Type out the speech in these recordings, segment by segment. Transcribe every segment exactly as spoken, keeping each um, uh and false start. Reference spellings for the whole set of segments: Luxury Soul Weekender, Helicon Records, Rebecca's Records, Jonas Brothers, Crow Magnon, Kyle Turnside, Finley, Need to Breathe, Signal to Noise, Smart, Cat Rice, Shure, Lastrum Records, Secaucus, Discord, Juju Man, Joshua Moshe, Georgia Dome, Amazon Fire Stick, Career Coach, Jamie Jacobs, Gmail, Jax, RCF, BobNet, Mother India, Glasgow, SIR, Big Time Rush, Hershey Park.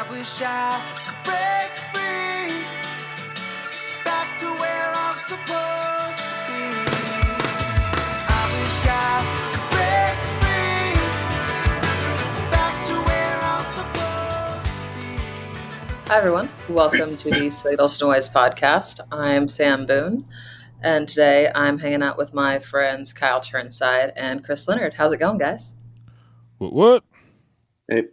I wish I could break free, back to where I'm supposed to be. I wish I could break free, back to where I'm supposed to be. Hi everyone, welcome to the Signal to Noise podcast. I'm Sam Boone, and today I'm hanging out with my friends Kyle Turnside and Chris Leonard. How's it going, guys? What? What? Hey,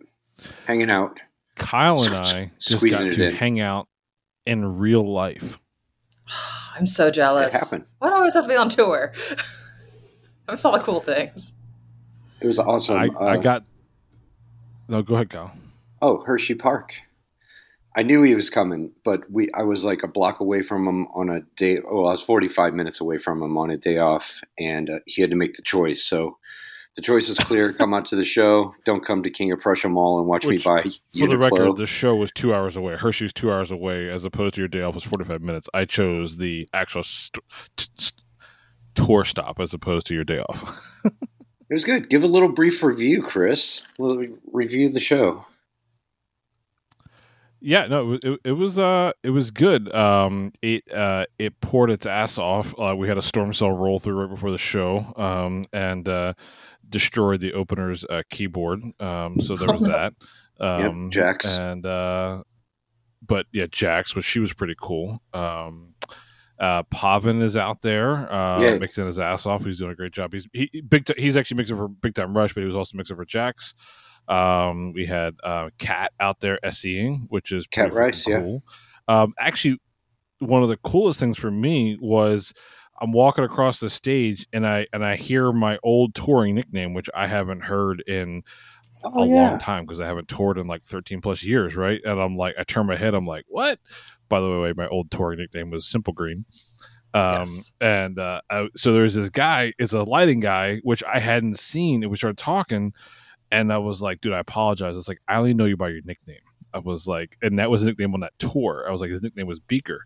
hanging out. Kyle and I just Squeezing got to hang out in real life. I'm so jealous. It happened. Why do I always have to be on tour? I miss all the cool things. It was awesome. I, uh, I got. No, go ahead, Kyle. Oh, Hershey Park. I knew he was coming, but we I was like a block away from him on a day. Well, I was forty-five minutes away from him on a day off, and uh, he had to make the choice. So the choice was clear. Come out to the show. Don't come to King of Prussia Mall and watch Which, me buy For Uniqlo. The record, the show was two hours away. Hershey's two hours away, as opposed to your day off was forty-five minutes. I chose the actual st- st- tour stop as opposed to your day off. It was good. Give a little brief review, Chris. We'll review the show. Yeah, no, it, it was uh, it was good. Um, it uh, it poured its ass off. Uh, we had a storm cell roll through right before the show, um, and uh, destroyed the opener's uh, keyboard. Um, so there was that. Um, yep, Jax and uh, but yeah, Jax, but she was pretty cool. Um, uh, Pavin is out there uh, yeah. mixing his ass off. He's doing a great job. He's he big. T- he's actually mixing for Big Time Rush, but he was also mixing for Jax. Um, we had uh, Cat out there SEing, which is Cat Rice, cool. Yeah. Um, actually, one of the coolest things for me was I'm walking across the stage and I and I hear my old touring nickname, which I haven't heard in oh, a yeah. long time because I haven't toured in like thirteen plus years, right? And I'm like, I turn my head, I'm like, what? By the way, my old touring nickname was Simple Green. Um, yes. And uh, I, so there's this guy, it's a lighting guy, which I hadn't seen, and we started talking. And I was like, dude, I apologize. It's like, I only know you by your nickname. I was like, and that was his nickname on that tour. I was like, his nickname was Beaker.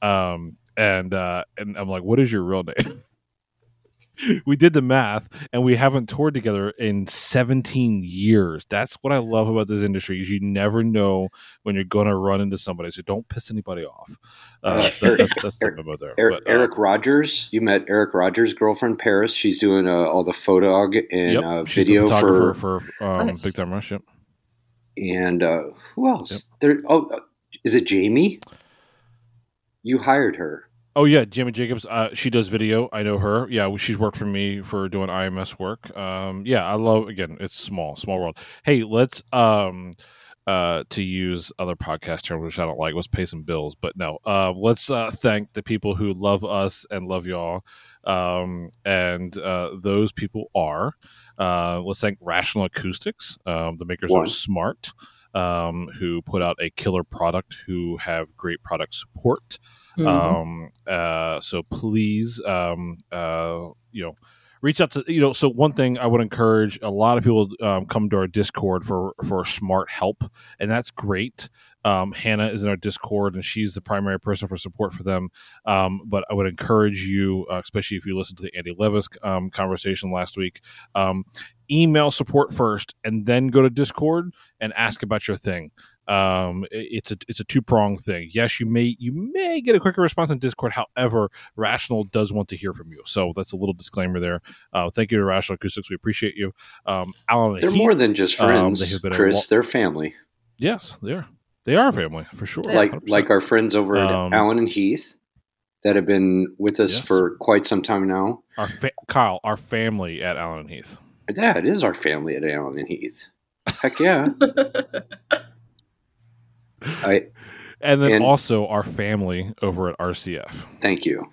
Um, and uh, and I'm like, what is your real name? We did the math, and we haven't toured together in seventeen years. That's what I love about this industry, is you never know when you're going to run into somebody. So don't piss anybody off. Uh, that's Eric, that's, that's Eric, the about there. Eric, but, uh, Eric Rogers. You met Eric Rogers' girlfriend, Paris. She's doing uh, all the photog and yep, uh, video for, for um, nice. Big Time Rush. Yep. And uh, who else? Yep. There. Oh, is it Jamie? You hired her. Oh, yeah, Jamie Jacobs. Uh, she does video. I know her. Yeah, she's worked for me for doing I M S work. Um, yeah, I love, again, it's small, small world. Hey, let's, um, uh, to use other podcast terms, which I don't like, let's pay some bills. But no, uh, let's uh, thank the people who love us and love y'all. Um, and uh, those people are, uh, let's thank Rational Acoustics, um, the makers One. of Smart, um, who put out a killer product, who have great product support. Mm-hmm. Um, uh, so please, um, uh, you know, reach out to, you know, so one thing I would encourage a lot of people, um, come to our Discord for, for smart help. And that's great. Um, Hannah is in our Discord and she's the primary person for support for them. Um, but I would encourage you, uh, especially if you listen to the Andy Levis, um, conversation last week, um, email support first and then go to Discord and ask about your thing. Um, it's a it's a two prong thing. Yes, you may you may get a quicker response on Discord. However, Rational does want to hear from you, so that's a little disclaimer there. Uh, thank you to Rational Acoustics. We appreciate you. Um, Alan, they're Heath, more than just friends, um, they Chris. Lo- they're family. Yes, they are. They are family for sure. Like one hundred percent. Like our friends over at um, Alan and Heath that have been with us yes. for quite some time now. Our fa- Kyle, our family at Alan and Heath. Yeah, it is our family at Alan and Heath. Heck yeah. I, and then and, also our family over at R C F. Thank you.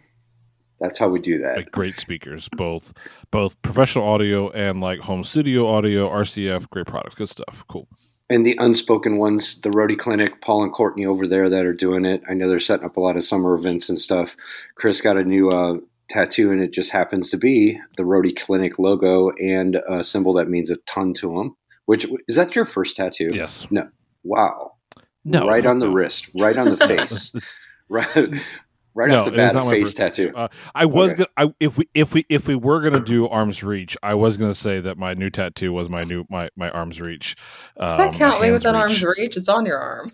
That's how we do that. Like great speakers, both both professional audio and like home studio audio. R C F, great products, good stuff. Cool. And the unspoken ones, the Roadie Clinic, Paul and Courtney over there that are doing it. I know they're setting up a lot of summer events and stuff. Chris got a new uh, tattoo, and it just happens to be the Roadie Clinic logo and a symbol that means a ton to him. Which is that your first tattoo? Yes. No. Wow. No, right on the no. wrist, right on the face, right, Right no, off the bat, a face tattoo. Uh, I was okay. gonna, I, if we if we if we were gonna do arms reach, I was gonna say that my new tattoo was my new my my arms reach. Um, Does that count? Wait, without arms reach, it's on your arm.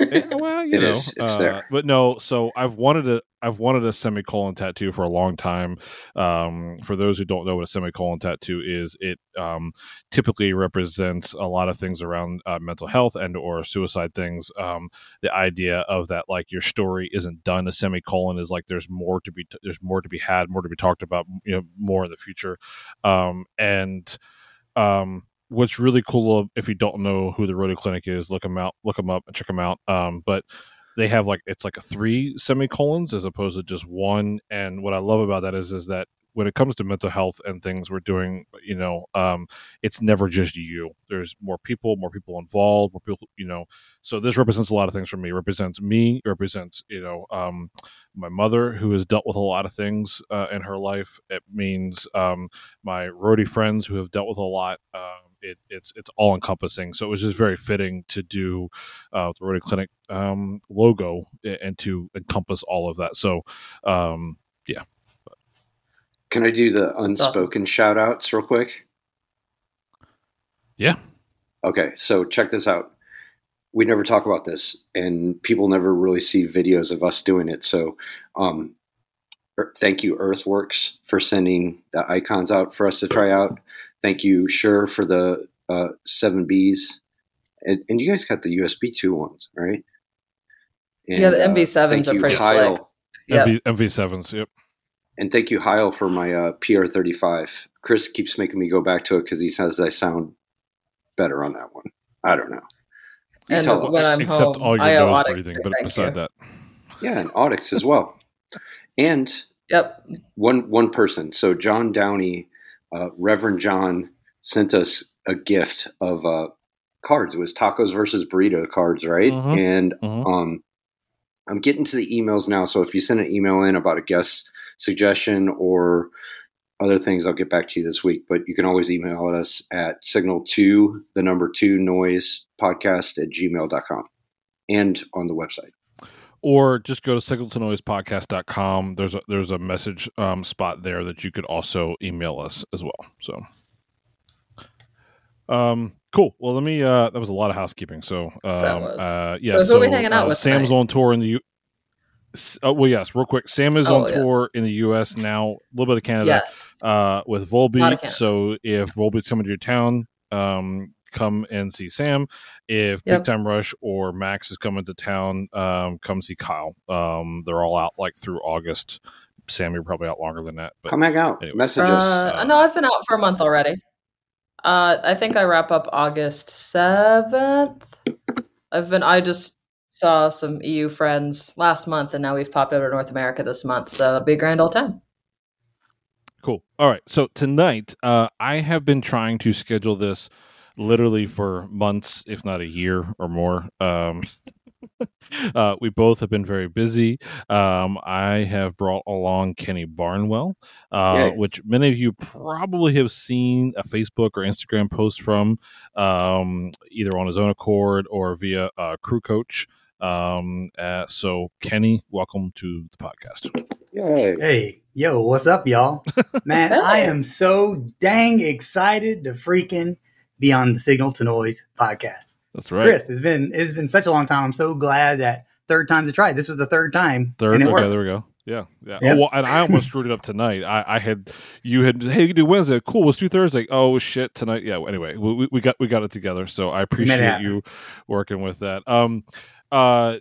yeah, well, you it know, is. It's uh, there. But no, so I've wanted a I've wanted a semicolon tattoo for a long time. Um, for those who don't know what a semicolon tattoo is, it um, typically represents a lot of things around uh, mental health and or suicide things. Um, the idea of that, like, your story isn't done. A semicolon is like there's more to be t- there's more to be had, more to be talked about, you know, more in the future. Um, and um, what's really cool, if you don't know who the Roadie Clinic is, look them out, look them up, and check them out. Um, but they have like it's like a three semicolons as opposed to just one. And what I love about that is is that when it comes to mental health and things we're doing, you know, um, it's never just you. There's more people, more people involved, more people, you know. So this represents a lot of things for me. It represents me. It represents, you know, um, my mother, who has dealt with a lot of things uh, in her life. It means um, my roadie friends who have dealt with a lot. Um, it, it's it's all encompassing. So it was just very fitting to do uh, the Roadie Clinic um, logo and to encompass all of that. So, um, yeah. Can I do the unspoken awesome. shout outs real quick? Yeah. Okay. So check this out. We never talk about this and people never really see videos of us doing it. So um, er- thank you, Earthworks, for sending the icons out for us to try out. Thank you, Shure, for the uh, seven Bs. And, and you guys got the U S B two ones, right? And, yeah, the M V sevens uh, are you, pretty Heil. Slick. Yep. M V sevens, yep. And thank you, Heil, for my uh, P R thirty-five. Chris keeps making me go back to it because he says I sound better on that one. I don't know. You and when I'm Except home, all your I owe Audix. Everything, but beside you. That. Yeah, and Audix as well. And yep. one one person. So John Downey, uh, Reverend John, sent us a gift of uh, cards. It was tacos versus burrito cards, right? Uh-huh. And uh-huh. Um, I'm getting to the emails now. So if you send an email in about a guest suggestion or other things, I'll get back to you this week, but you can always email us at signal to the number two noise podcast at gmail dot com and on the website. Or just go to signal to noise podcast dot com. There's a, there's a message um, spot there that you could also email us as well. So, um, cool. Well, let me, uh, that was a lot of housekeeping. So, um, uh, yeah, so, so we hanging out uh, with Sam's tonight? On tour in the U Uh, well, yes, real quick. Sam is oh, on tour yeah. in the U S now, a little bit of Canada yes. uh, with Volby. So if Volby's coming to your town, um, come and see Sam. If yep. Big Time Rush or Max is coming to town, um, come see Kyle. Um, they're all out like through August. Sam, you're probably out longer than that. But come back out. Anyway. Message us. Uh, uh, no, I've been out for a month already. Uh, I think I wrap up August seventh. I've been, I just... saw some E U friends last month, and now we've popped over to North America this month. So it'll be a grand old time. Cool. All right. So tonight, uh, I have been trying to schedule this literally for months, if not a year or more. Um, uh, we both have been very busy. Um, I have brought along Kenny Barnwell, uh, which many of you probably have seen a Facebook or Instagram post from, um, either on his own accord or via uh, Crew Coach. Um, uh, so Kenny, welcome to the podcast. Yay. Hey, yo, what's up, y'all? Man, hey. I am so dang excited to freaking be on the Signal to Noise podcast. That's right. Chris, it's been it's been such a long time. I'm so glad that third time's a try. This was the third time. Third, and it okay, worked. There we go. Yeah, yeah. Yep. Oh, well, and I almost screwed it up tonight. I, I had you had hey, you can do Wednesday. Cool, let's do Thursday. Oh shit, tonight. Yeah. Anyway, we we got we got it together. So I appreciate you working with that. Um, uh,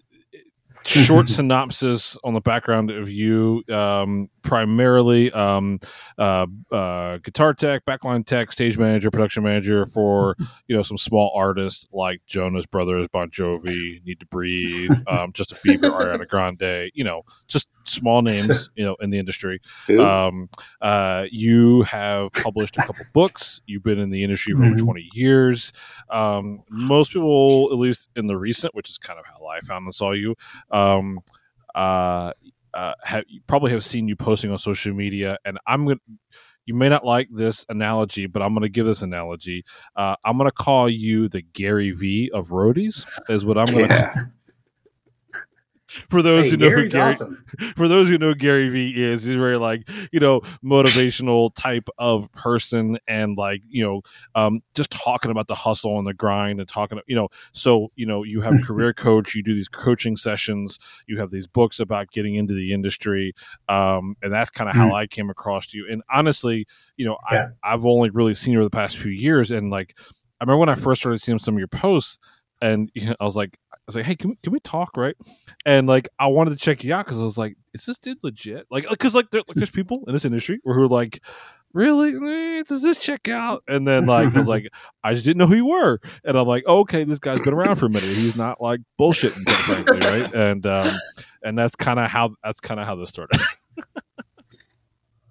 short synopsis on the background of you, um, primarily um, uh, uh, guitar tech, backline tech, stage manager, production manager for you know some small artists like Jonas Brothers, Bon Jovi, Need to Breathe, um, Justin Bieber, Ariana Grande, you know, just small names, you know, in the industry. Um, uh, you have published a couple books. You've been in the industry for over twenty years. Um, most people, at least in the recent, which is kind of how I found and saw you. Um, uh, uh, have, you probably have seen you posting on social media, and I'm gonna. You may not like this analogy, but I'm gonna give this analogy. Uh, I'm gonna call you the Gary V of roadies. Is what I'm gonna. Yeah. For those hey, who know Gary's who Gary, awesome. For those who know who Gary V is, he's very like, you know, motivational type of person, and like, you know, um, just talking about the hustle and the grind and talking, you know, so, you know, you have a career coach, you do these coaching sessions, you have these books about getting into the industry. Um, and that's kind of mm-hmm. how I came across you. And honestly, you know, yeah. I, I've only really seen you over the past few years. And like, I remember when I first started seeing some of your posts, and you know, I was like, I was like, hey, can we, can we talk, right? And, like, I wanted to check you out because I was like, is this dude legit? Like, because, like, there, like, there's people in this industry who are like, really? Eh, does this check out? And then, like, I was like, I just didn't know who you were. And I'm like, oh, okay, this guy's been around for a minute. He's not, like, bullshitting, frankly, right? And um, and that's kind of how that's kind of how this started.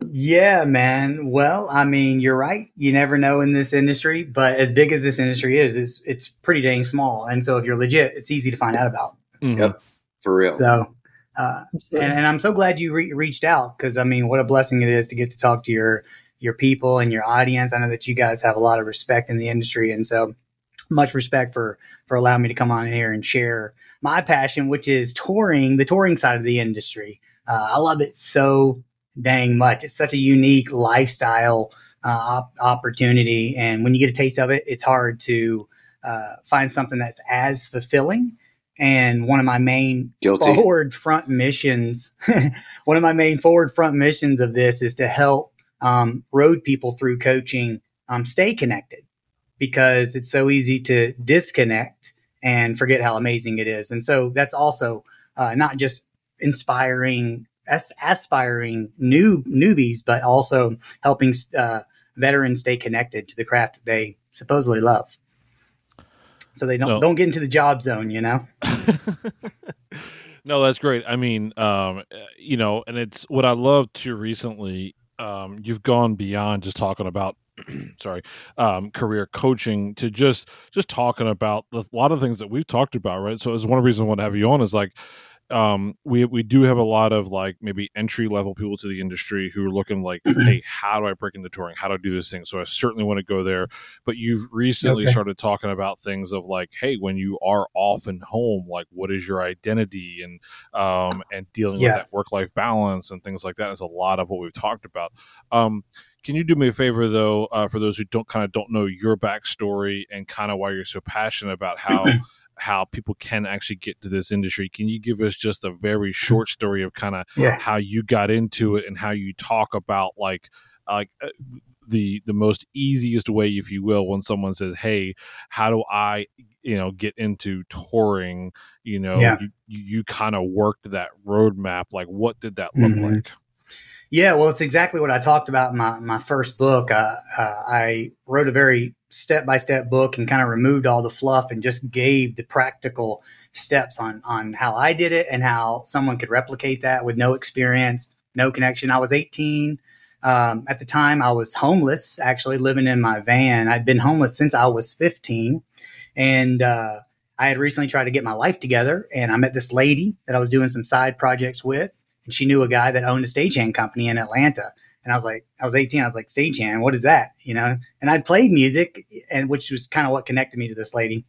Yeah, man. Well, I mean, you're right. You never know in this industry, but as big as this industry is, it's it's pretty dang small. And so if you're legit, it's easy to find out about. Mm-hmm. Yep, for real. So, uh, and, and I'm so glad you re- reached out, because I mean, what a blessing it is to get to talk to your your people and your audience. I know that you guys have a lot of respect in the industry, and so much respect for for allowing me to come on here and share my passion, which is touring, the touring side of the industry. Uh, I love it so dang much. It's such a unique lifestyle uh, op- opportunity. And when you get a taste of it, it's hard to uh, find something that's as fulfilling. And one of my main Guilty. forward front missions, one of my main forward front missions of this is to help um, road people through coaching um, stay connected, because it's so easy to disconnect and forget how amazing it is. And so that's also uh, not just inspiring as aspiring new newbies, but also helping uh, veterans stay connected to the craft that they supposedly love, so they don't no. don't get into the job zone, you know. No, that's great. I mean, um, you know, and it's what I love too. Recently, um, you've gone beyond just talking about sorry, um, career coaching to just just talking about a lot of things that we've talked about, right? So, it's one reason I want to have you on is like. Um, we we do have a lot of like maybe entry level people to the industry who are looking like, hey, how do I break into touring? How do I do this thing? So I certainly want to go there. But you've recently okay. started talking about things of like, hey, when you are off and home, like what is your identity and um and dealing yeah. with that work life balance and things like that is a lot of what we've talked about. Um, can you do me a favor though, uh, for those who don't kind of don't know your backstory and kind of why you're so passionate about how. how people can actually get to this industry. Can you give us just a very short story of kind of yeah. how you got into it and how you talk about like, like uh, the, the most easiest way, if you will, when someone says, hey, how do I, you know, get into touring, you know, yeah. you, you kind of worked that roadmap. Like what did that look mm-hmm. like? Yeah, well, it's exactly what I talked about in my, my first book. Uh, uh, I wrote a very step-by-step book and kind of removed all the fluff and just gave the practical steps on, on how I did it and how someone could replicate that with no experience, no connection. I was eighteen. Um, at the time, I was homeless, actually living in my van. I'd been homeless since I was fifteen. And uh, I had recently tried to get my life together. And I met this lady that I was doing some side projects with. And she knew a guy that owned a stagehand company in Atlanta. And I was like, I was eighteen. I was like, stagehand, what is that? You know, and I'd played music, and which was kind of what connected me to this lady,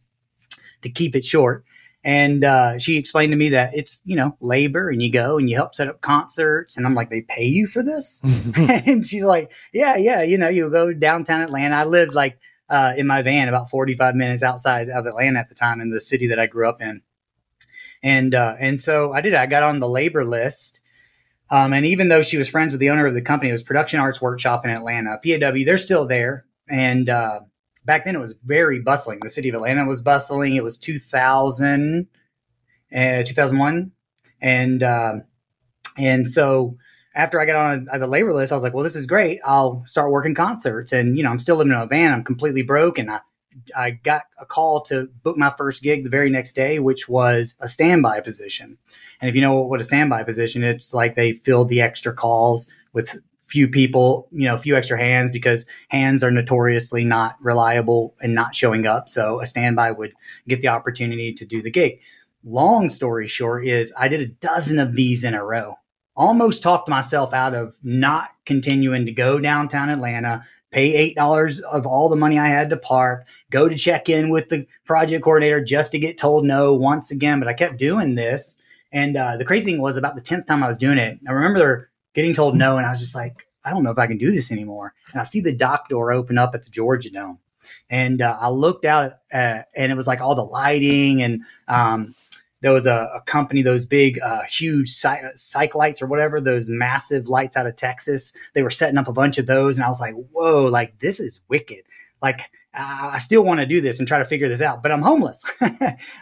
to keep it short. And uh, she explained to me that it's, you know, labor and you go and you help set up concerts. And I'm like, they pay you for this? And she's like, yeah, yeah. You know, you go downtown Atlanta. I lived like uh, in my van about forty-five minutes outside of Atlanta at the time, in the city that I grew up in. And uh, and so I did it. I got on the labor list. Um, and even though she was friends with the owner of the company, it was Production Arts Workshop in Atlanta, P A W. They're still there. And uh, back then it was very bustling. The city of Atlanta was bustling. It was two thousand, uh, two thousand one. And um, and so after I got on the labor list, I was like, well, this is great. I'll start working concerts. And, you know, I'm still living in a van. I'm completely broke. And I, I got a call to book my first gig the very next day, which was a standby position. And if you know what a standby position is, it's like they filled the extra calls with few people, you know, a few extra hands, because hands are notoriously not reliable and not showing up. So a standby would get the opportunity to do the gig. Long story short is I did a dozen of these in a row. Almost talked myself out of not continuing to go downtown Atlanta, pay eight dollars of all the money I had to park, go to check in with the project coordinator just to get told no once again. But I kept doing this. And uh, the crazy thing was, about the tenth time I was doing it, I remember getting told no, and I was just like, I don't know if I can do this anymore. And I see the dock door open up at the Georgia Dome. And uh, I looked out uh, and it was like all the lighting, and um, there was a, a company, those big, uh, huge psych, psych lights or whatever, those massive lights out of Texas. They were setting up a bunch of those. And I was like, whoa, like this is wicked. Like I, I still want to do this and try to figure this out, but I'm homeless.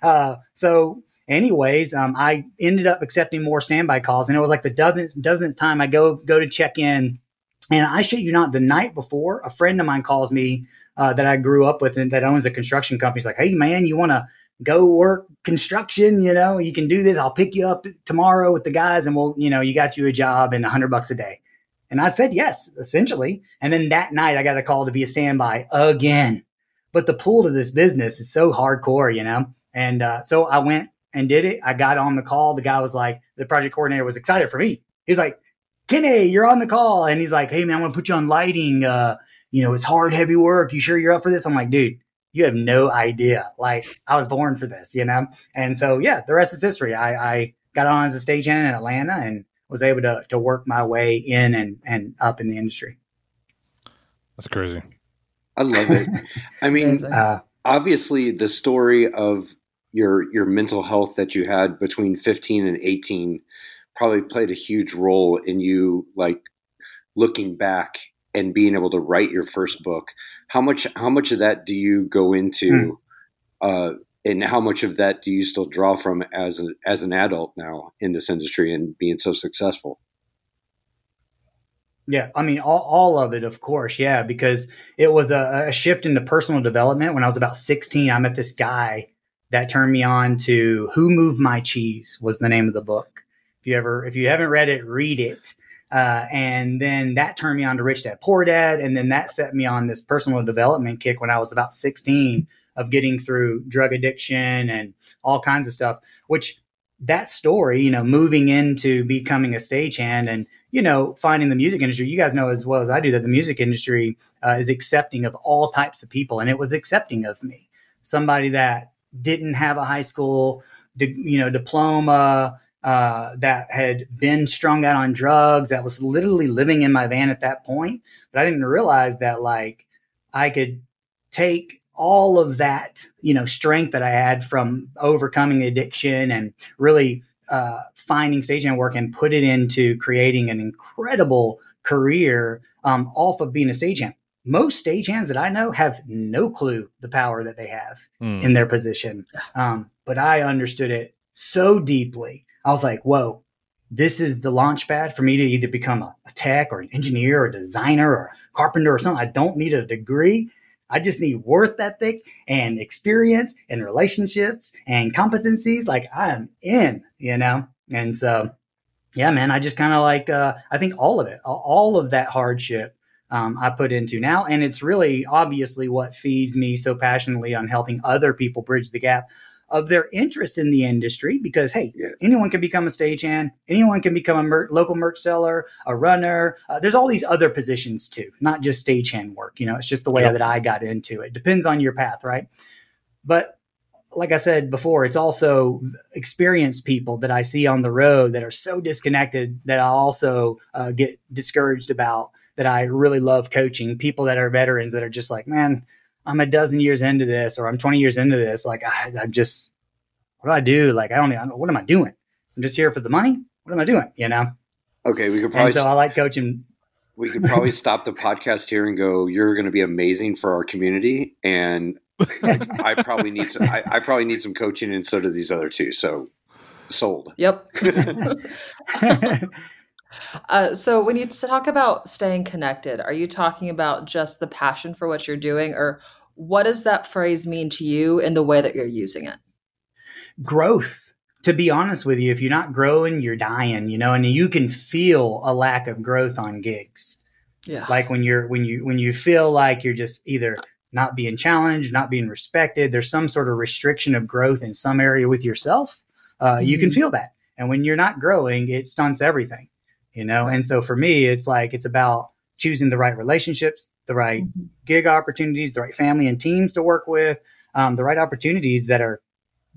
uh, so anyways, um, I ended up accepting more standby calls, and it was like the dozenth, dozenth time I go, go to check in. And I shit you not, the night before, a friend of mine calls me uh, that I grew up with and that owns a construction company. He's like, hey, man, you want to go work construction? You know, you can do this. I'll pick you up tomorrow with the guys, and we'll, you know, you got you a job and a hundred bucks a day. And I said yes, essentially. And then that night I got a call to be a standby again. But the pull to this business is so hardcore, you know. And uh, so I went and did it. I got on the call. The guy was like, the project coordinator was excited for me. He was like, Kenny, you're on the call. And he's like, hey, man, I want to put you on lighting. Uh, you know, it's hard, heavy work. You sure you're up for this? I'm like, dude, you have no idea. Like, I was born for this, you know? And so, yeah, the rest is history. I, I got on as a stagehand in Atlanta and was able to to work my way in and, and up in the industry. That's crazy. I love it. I mean, uh, obviously, the story of your your mental health that you had between fifteen and eighteen probably played a huge role in you, like, looking back and being able to write your first book. How much, how much of that do you go into, mm. uh, and how much of that do you still draw from as a, as an adult now in this industry and being so successful? Yeah. I mean, all, all of it, of course. Yeah. Because it was a, a shift into personal development. When I was about sixteen, I met this guy that turned me on to Who Moved My Cheese was the name of the book. If you ever, if you haven't read it, read it. Uh, and then that turned me on to Rich Dad, Poor Dad. And then that set me on this personal development kick when I was about sixteen, of getting through drug addiction and all kinds of stuff, which that story, you know, moving into becoming a stagehand and, you know, finding the music industry, you guys know as well as I do that the music industry uh, is accepting of all types of people. And it was accepting of me, somebody that didn't have a high school, you know, diploma, Uh, that had been strung out on drugs, that was literally living in my van at that point. But I didn't realize that, like, I could take all of that, you know, strength that I had from overcoming addiction and really uh, finding stagehand work and put it into creating an incredible career um, off of being a stagehand. Most stagehands that I know have no clue the power that they have mm. in their position. Um, but I understood it so deeply. I was like, whoa, this is the launch pad for me to either become a, a tech or an engineer or a designer or a carpenter or something. I don't need a degree. I just need worth ethic and experience and relationships and competencies. Like, I am in, you know? And so, yeah, man, I just kind of like, uh, I think all of it, all of that hardship um, I put into now. And it's really obviously what feeds me so passionately on helping other people bridge the gap of their interest in the industry, because, hey, yeah. anyone can become a stagehand. Anyone can become a mer- local merch seller, a runner. Uh, there's all these other positions too, not just stagehand work. You know, it's just the way yep. that I got into it. Depends on your path, right? But like I said before, it's also experienced people that I see on the road that are so disconnected that I also uh, get discouraged about, that I really love coaching. People that are veterans that are just like, man, I'm a dozen years into this, or I'm twenty years into this. Like, I, I'm just, what do I do? Like, I don't know. What am I doing? I'm just here for the money. What am I doing? You know? Okay. We could probably, and so I like coaching. We could probably stop the podcast here and go, you're going to be amazing for our community. And I probably need some, I, I probably need some coaching. And so do these other two. So sold. Yep. Uh, so when you talk about staying connected, are you talking about just the passion for what you're doing, or what does that phrase mean to you in the way that you're using it? Growth. To be honest with you, if you're not growing, you're dying, you know, and you can feel a lack of growth on gigs. Yeah. Like when you're, when you, when you feel like you're just either not being challenged, not being respected, there's some sort of restriction of growth in some area with yourself. Uh, mm-hmm. You can feel that. And when you're not growing, it stunts everything. You know, and so for me, it's like, it's about choosing the right relationships, the right mm-hmm. gig opportunities, the right family and teams to work with, um, the right opportunities that are,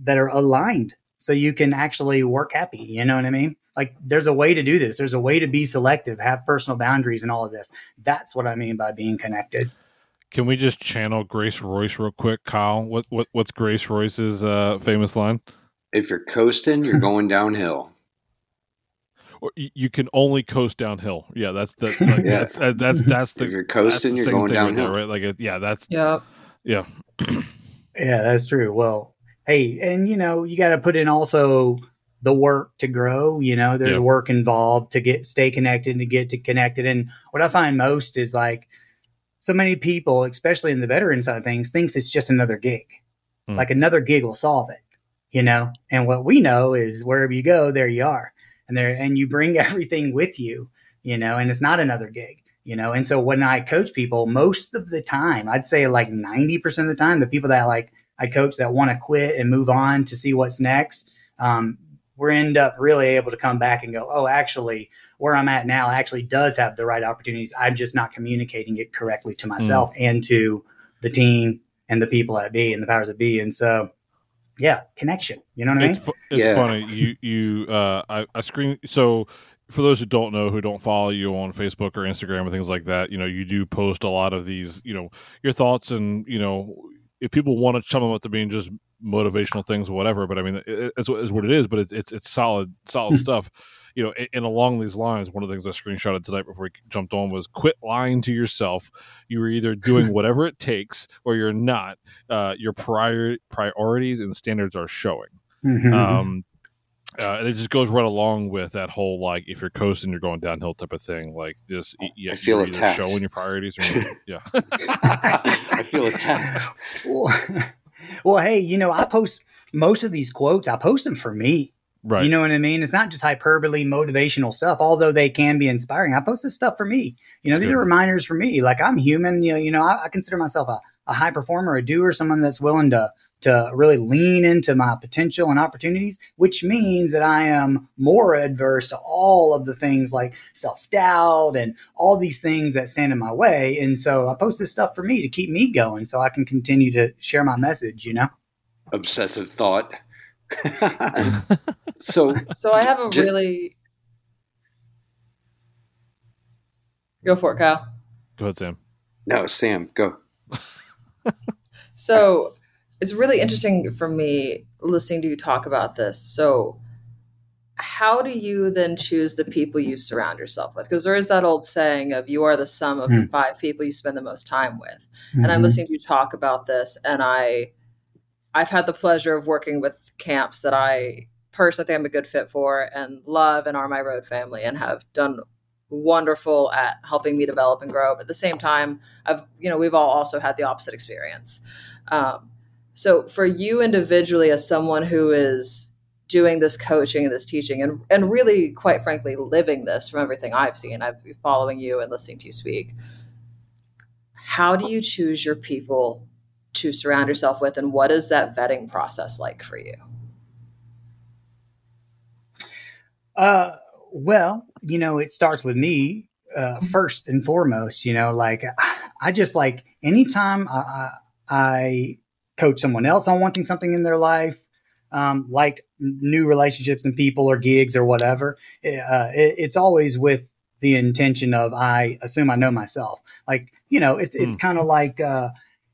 that are aligned so you can actually work happy. You know what I mean? Like, there's a way to do this. There's a way to be selective, have personal boundaries and all of this. That's what I mean by being connected. Can we just channel Grace Royce real quick, Kyle? What, what what's Grace Royce's uh, famous line? If you're coasting, you're going downhill. Or you can only coast downhill. Yeah, that's the like, yeah. that's that's that's, that's the. If you're coasting, you're going downhill, right? Like, yeah, that's yeah, yeah, yeah. That's true. Well, hey, and you know, you got to put in also the work to grow. You know, there's yeah. work involved to get stay connected and to get to connected. And what I find most is like so many people, especially in the veteran side of things, thinks it's just another gig. Mm. Like another gig will solve it. You know, and what we know is wherever you go, there you are. And there, and you bring everything with you, you know, and it's not another gig, you know? And so when I coach people, most of the time, I'd say like ninety percent of the time, the people that like I coach that want to quit and move on to see what's next, um, we end up really able to come back and go, oh, actually where I'm at now actually does have the right opportunities. I'm just not communicating it correctly to myself mm. and to the team and the people at B and the powers that be. And so, yeah, connection. You know what it's I mean? Fu- it's yeah. funny. You, you, uh, I, I screen. So, for those who don't know, who don't follow you on Facebook or Instagram or things like that, you know, you do post a lot of these, you know, your thoughts and, you know, if people want to chum them up to being just motivational things, or whatever. But I mean, it, it's, it's what it is. But it's it's, it's solid, solid stuff. You know, and along these lines, one of the things I screenshotted tonight before we jumped on was quit lying to yourself. You are either doing whatever it takes or you're not. Uh, your prior priorities and standards are showing. Mm-hmm. Um, uh, and it just goes right along with that whole, like, if you're coasting, you're going downhill type of thing. Like, just yeah, I feel you're attacked. Showing your priorities. Or not. Yeah. I feel attacked. Well, well, hey, you know, I post most of these quotes. I post them for me. Right. You know what I mean? It's not just hyperbole, motivational stuff, although they can be inspiring. I post this stuff for me. You know, that's these good. Are reminders for me. Like, I'm human. You know, you know I, I consider myself a, a high performer, a doer, someone that's willing to to really lean into my potential and opportunities, which means that I am more adverse to all of the things like self-doubt and all these things that stand in my way. And so I post this stuff for me to keep me going so I can continue to share my message, you know? Obsessive thought. so so I have a just, really go for it, Kyle. Go ahead, Sam. No, Sam, go. So it's really interesting for me listening to you talk about this. So how do you then choose the people you surround yourself with? Because there is that old saying of you are the sum of mm. the five people you spend the most time with. Mm-hmm. And I'm listening to you talk about this, and I I've had the pleasure of working with camps that I personally think I'm a good fit for and love and are my road family and have done wonderful at helping me develop and grow. But at the same time, I've, you know, we've all also had the opposite experience. Um, so for you individually, as someone who is doing this coaching and this teaching and, and really, quite frankly, living this from everything I've seen, I've been following you and listening to you speak. How do you choose your people to surround yourself with, and what is that vetting process like for you? Uh, well, you know, it starts with me uh, first and foremost. You know, like I just like anytime I, I coach someone else on wanting something in their life, um, like new relationships and people or gigs or whatever, uh, it, it's always with the intention of I assume I know myself. Like, you know, it's it's mm. kind of like. Uh,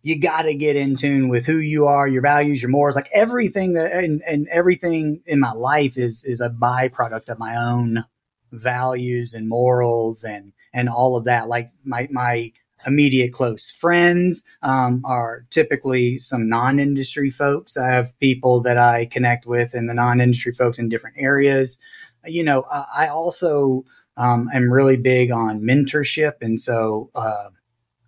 You got to get in tune with who you are, your values, your morals, like everything that and, and everything in my life is is a byproduct of my own values and morals and and all of that. Like my my immediate close friends um, are typically some non-industry folks. I have people that I connect with and the non-industry folks in different areas. You know, I, I also um, am really big on mentorship. And so, uh,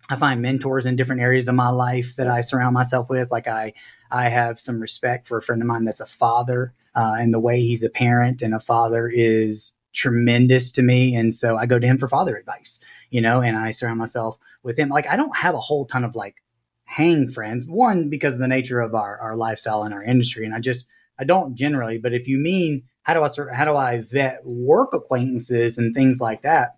I find mentors in different areas of my life that I surround myself with. Like I, I have some respect for a friend of mine that's a father, uh, and the way he's a parent and a father is tremendous to me. And so I go to him for father advice, you know, and I surround myself with him. Like I don't have a whole ton of like hang friends, one, because of the nature of our, our lifestyle and our industry. And I just, I don't generally, but if you mean, how do I, how do I vet work acquaintances and things like that?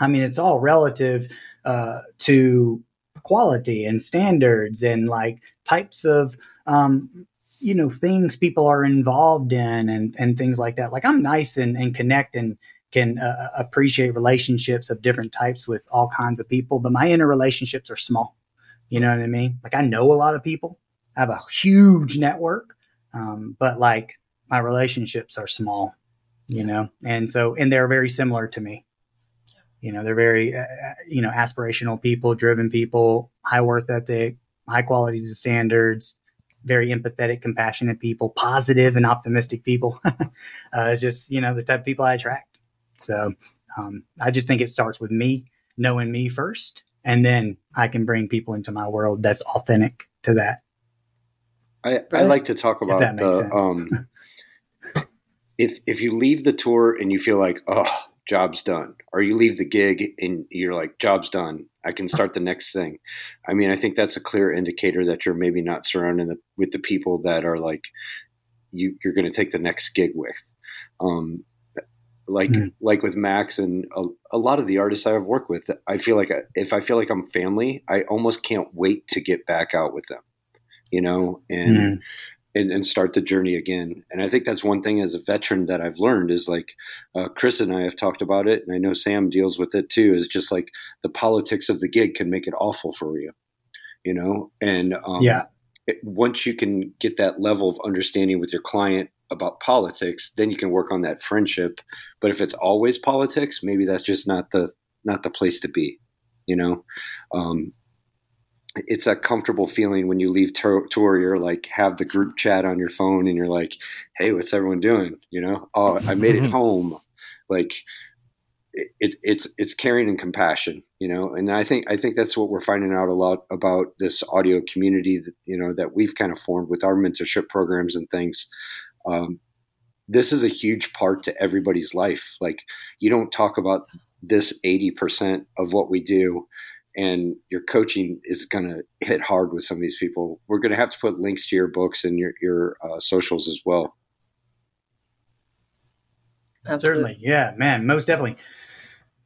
I mean, it's all relative uh, to quality and standards and like types of um, you know, things people are involved in and, and things like that. Like I'm nice and, and connect and can uh, appreciate relationships of different types with all kinds of people, but my interrelationships are small. You know what I mean? Like I know a lot of people, I have a huge network, um, but like my relationships are small, you yeah. know? And so, and they're very similar to me. You know, they're very, uh, you know, aspirational people, driven people, high worth ethic, high qualities of standards, very empathetic, compassionate people, positive and optimistic people. uh, it's just, you know, the type of people I attract. So um, I just think it starts with me knowing me first, and then I can bring people into my world that's authentic to that. I, I like to talk about that the, um, if, if you leave the tour and you feel like, oh, job's done, or you leave the gig and you're like, job's done, I can start the next thing. I mean, I think that's a clear indicator that you're maybe not surrounded the, with the people that are like, you, you're going to take the next gig with. Um, like, mm-hmm. like with Max and a, a lot of the artists I have worked with, I feel like I, if I feel like I'm family, I almost can't wait to get back out with them, you know, and, mm-hmm. And, and start the journey again. And I think that's one thing as a veteran that I've learned is like, uh, Chris and I have talked about it, and I know Sam deals with it too, is just like the politics of the gig can make it awful for you, you know? And um, yeah. it, once you can get that level of understanding with your client about politics, then you can work on that friendship. But if it's always politics, maybe that's just not the, not the place to be, you know? Um, it's a comfortable feeling when you leave tour, tour, you're like, have the group chat on your phone and you're like, hey, what's everyone doing? You know, oh, I made it home. Like it, it's, it's caring and compassion, you know? And I think, I think that's what we're finding out a lot about this audio community that, you know, that we've kind of formed with our mentorship programs and things. Um, this is a huge part to everybody's life. Like you don't talk about this eighty percent of what we do, and your coaching is going to hit hard with some of these people. We're going to have to put links to your books and your, your uh, socials as well. Absolutely. Certainly. Yeah, man, most definitely.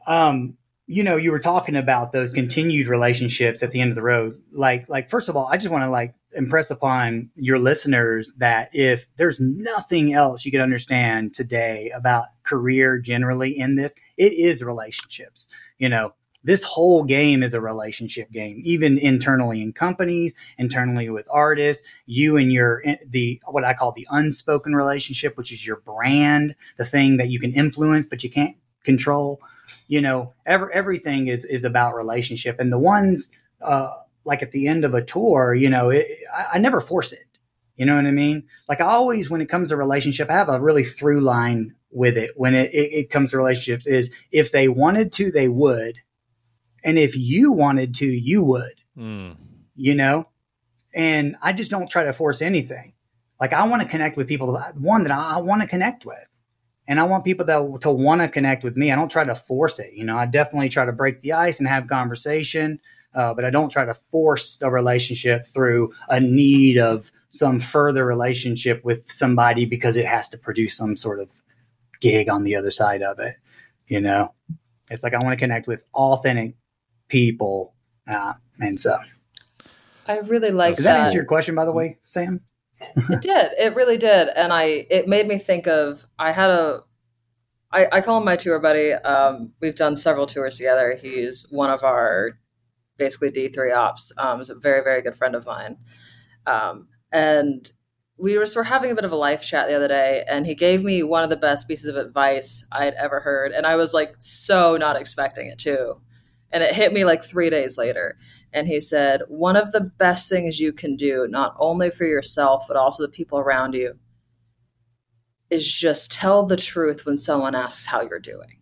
Um, you know, you were talking about those continued relationships at the end of the road. Like, like, first of all, I just want to like impress upon your listeners that if there's nothing else you could understand today about career generally in this, it is relationships, you know. This whole game is a relationship game, even internally in companies, internally with artists, you and your, the, what I call the unspoken relationship, which is your brand, the thing that you can influence, but you can't control, you know, every, everything is, is about relationship. And the ones, uh, like at the end of a tour, you know, it, I, I never force it. You know what I mean? Like I always, when it comes to relationship, I have a really through line with it. When it, it, it comes to relationships is if they wanted to, they would. And if you wanted to, you would, mm. you know, and I just don't try to force anything. Like I want to connect with people, one that I, I want to connect with, and I want people that to want to connect with me. I don't try to force it. You know, I definitely try to break the ice and have conversation, uh, but I don't try to force a relationship through a need of some further relationship with somebody because it has to produce some sort of gig on the other side of it. You know, it's like, I want to connect with authentic people, uh, and so I really like that. Does that answer your question, by the way, Sam? It did. It really did, and I it made me think of I had a I, I call him my tour buddy. Um, we've done several tours together. He's one of our basically D three ops. Um, he's a very very good friend of mine, um, and we were, were having a bit of a life chat the other day, and he gave me one of the best pieces of advice I had ever heard, and I was like so not expecting it too. And it hit me like three days later. And he said, one of the best things you can do, not only for yourself, but also the people around you, is just tell the truth when someone asks how you're doing.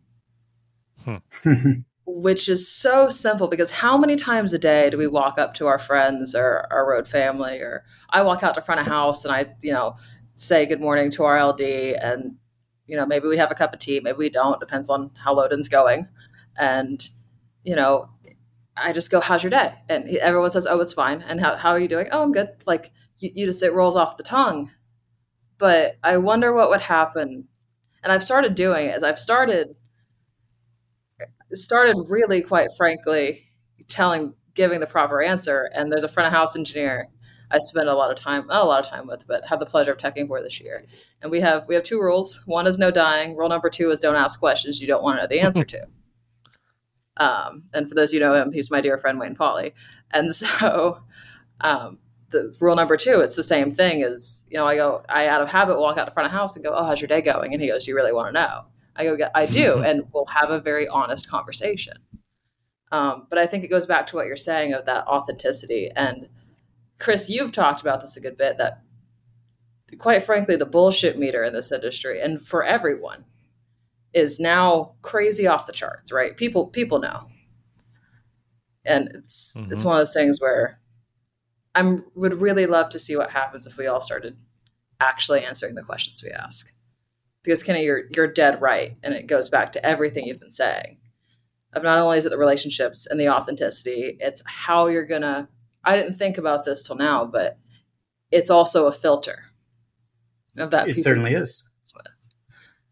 Hmm. Which is so simple, because how many times a day do we walk up to our friends or our road family, or I walk out to front of house and I, you know, say good morning to our L D, and, you know, maybe we have a cup of tea, maybe we don't, depends on how Loden's going. And you know, I just go, how's your day? And he, everyone says, oh, it's fine. And how how are you doing? Oh, I'm good. Like you, you just, it rolls off the tongue. But I wonder what would happen. And I've started doing it. I've started, started really, quite frankly, telling, giving the proper answer. And there's a front of house engineer I spend a lot of time, not a lot of time with, but have the pleasure of teching for this year. And we have we have two rules. One is no dying. Rule number two is don't ask questions you don't want to know the answer to. Um, and for those who know him, he's my dear friend Wayne Pauley. And so um, the rule number two, it's the same thing as, you know, I go, I out of habit walk out the front of the house and go, oh, how's your day going? And he goes, do you really want to know? I go, I do. And we'll have a very honest conversation. Um, but I think it goes back to what you're saying of that authenticity. And Chris, you've talked about this a good bit, that quite frankly, the bullshit meter in this industry and for everyone is now crazy off the charts, right? People, people know. And it's, mm-hmm. it's one of those things where I would really love to see what happens if we all started actually answering the questions we ask. Because Kenny, you're you're dead right, and it goes back to everything you've been saying. Of not only is it the relationships and the authenticity, it's how you're gonna. I didn't think about this till now, but it's also a filter of that. It certainly is.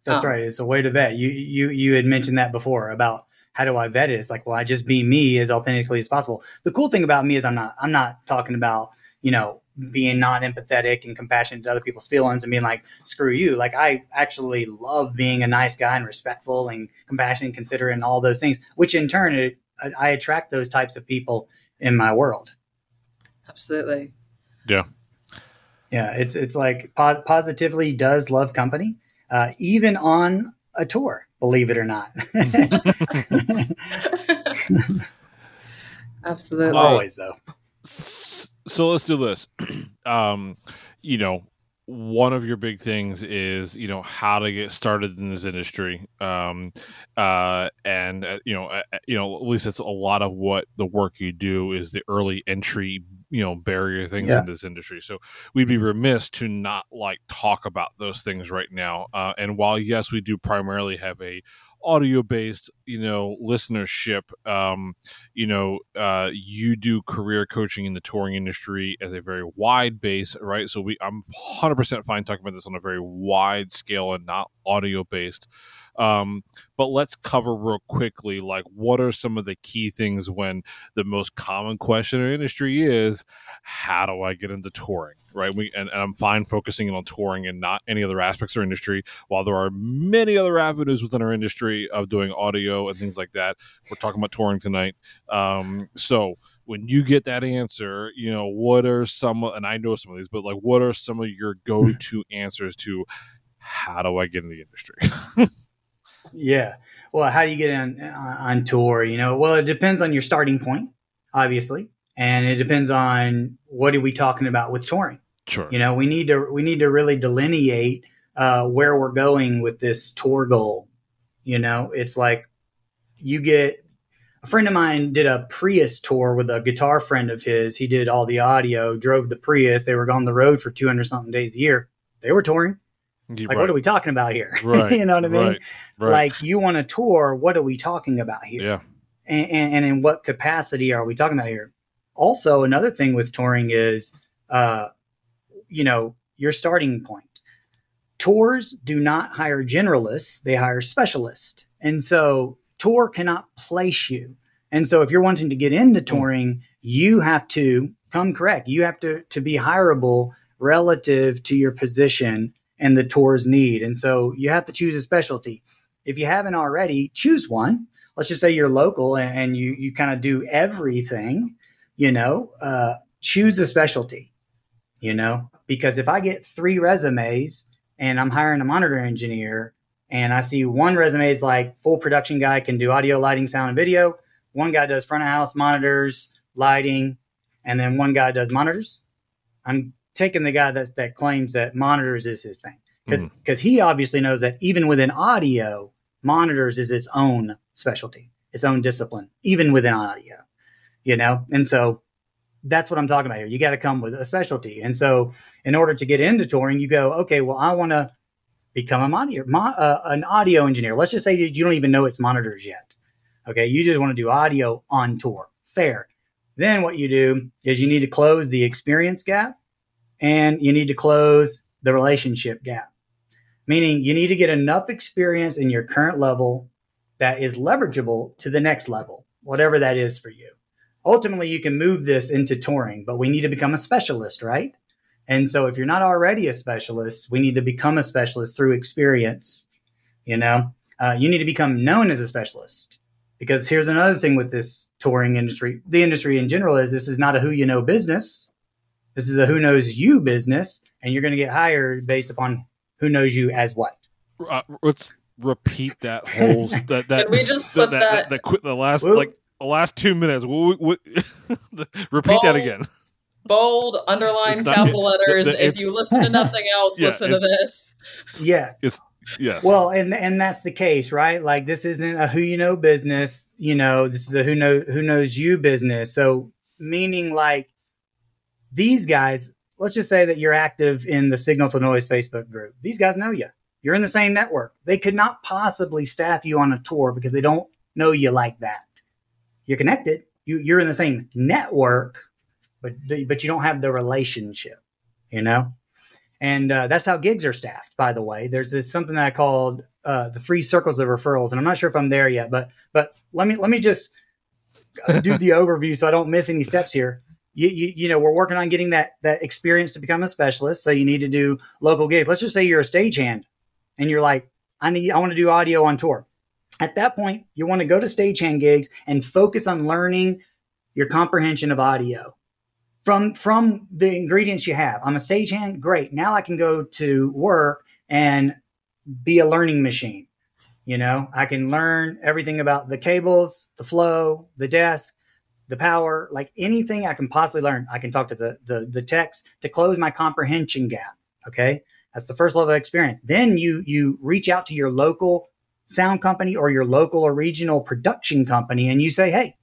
That's um, right. It's a way to vet. You you you had mentioned that before about how do I vet it? It's like, well, I just be me as authentically as possible. The cool thing about me is I'm not I'm not talking about, you know, being non-empathetic and compassionate to other people's feelings and being like, screw you. Like, I actually love being a nice guy and respectful and compassionate and considerate and all those things, which in turn, it, I, I attract those types of people in my world. Absolutely. Yeah. Yeah. It's, it's like po- positively does love company, uh, even on a tour, believe it or not. Absolutely. Always though. So let's do this. Um, you know, one of your big things is, you know, how to get started in this industry. Um, uh, and, uh, you know, uh, you know, at least it's a lot of what the work you do is the early entry, you know, barrier things yeah. in this industry. So we'd be remiss to not like talk about those things right now. Uh, and while, yes, we do primarily have a audio-based, you know, listenership. Um, you know, uh, you do career coaching in the touring industry as a very wide base, right? So we, I'm one hundred percent fine talking about this on a very wide scale and not audio-based. Um, but let's cover real quickly, like, what are some of the key things when the most common question in our industry is, how do I get into touring, right? We and, and I'm fine focusing on touring and not any other aspects of our industry. While there are many other avenues within our industry of doing audio and things like that, we're talking about touring tonight. Um, so when you get that answer, you know, what are some, and I know some of these, but like, what are some of your go-to answers to how do I get in the industry? Yeah. Well, how do you get in on tour? You know, well, it depends on your starting point, obviously. And it depends on what are we talking about with touring? Sure. You know, we need to, we need to really delineate uh, where we're going with this tour goal. You know, it's like you get a friend of mine did a Prius tour with a guitar friend of his. He did all the audio, drove the Prius. They were on the road for two hundred something days a year. They were touring. Like, right. What are we talking about here? Right. You know what I mean? Right. Right. Like, you want to tour, what are we talking about here? Yeah. And, and, and in what capacity are we talking about here? Also, another thing with touring is, uh, you know, your starting point. Tours do not hire generalists. They hire specialists. And so tour cannot place you. And so if you're wanting to get into touring, mm. you have to come correct. You have to, to be hireable relative to your position and the tour's need. And so you have to choose a specialty. If you haven't already, choose one. Let's just say you're local and, and you, you kind of do everything, you know, uh, choose a specialty, you know, because if I get three resumes and I'm hiring a monitor engineer and I see one resume is like full production guy, can do audio, lighting, sound, and video. One guy does front of house monitors, lighting, and then one guy does monitors. I'm taking the guy that, that claims that monitors is his thing, because because mm. he obviously knows that even within audio, monitors is its own specialty, its own discipline, even within audio, you know? And so that's what I'm talking about here. You got to come with a specialty. And so in order to get into touring, you go, okay, well, I want to become a monitor, mon- uh, an audio engineer. Let's just say you don't even know it's monitors yet. Okay. You just want to do audio on tour. Fair. Then what you do is you need to close the experience gap. And you need to close the relationship gap, meaning you need to get enough experience in your current level that is leverageable to the next level, whatever that is for you. ultimately you can move this into touring, but we need to become a specialist, right? And so if you're not already a specialist, we need to become a specialist through experience. You know, uh, you need to become known as a specialist, because here's another thing with this touring industry. The industry in general is this is not a who you know business. This is a who knows you business, and you're going to get hired based upon who knows you as what. Uh, let's repeat that whole that that we just put that that, that, that, that the last whoop. like the last two minutes. We'll, we'll, repeat bold, that again. Bold, underline, capital letters. The, the, if you listen to nothing else, yeah, listen to this. Yeah. It's, yes. Well, and and that's the case, right? Like, this isn't a who you know business. You know, this is a who know who knows you business. So, meaning like these guys. Let's just say that you're active in the Signal to Noise Facebook group. These guys know you. You're in the same network. They could not possibly staff you on a tour because they don't know you like that. You're connected. You, you're in the same network, but but you don't have the relationship, you know? And uh, that's how gigs are staffed, by the way. There's this something that I called uh, the three circles of referrals, and I'm not sure if I'm there yet, but but let me let me just do the overview so I don't miss any steps here. You, you you know, we're working on getting that that experience to become a specialist. So you need to do local gigs. Let's just say you're a stagehand and you're like, I need I want to do audio on tour. At that point, you want to go to stagehand gigs and focus on learning your comprehension of audio from from the ingredients you have. I'm a stagehand. Great. Now I can go to work and be a learning machine. You know, I can learn everything about the cables, the flow, the desk, the power, like anything I can possibly learn. I can talk to the, the the techs to close my comprehension gap. Okay. That's the first level of experience. Then you you reach out to your local sound company or your local or regional production company and you say, hey,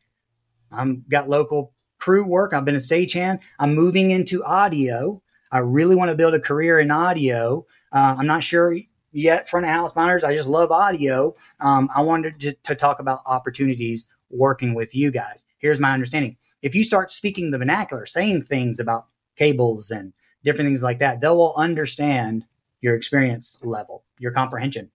I'm got local crew work. I've been a stagehand. I'm moving into audio. I really want to build a career in audio. Uh, I'm not sure yet, front of house minors. I just love audio. Um, I wanted to, to talk about opportunities working with you guys. Here's my understanding. If you start speaking the vernacular, saying things about cables and different things like that, they will understand your experience level, your comprehension.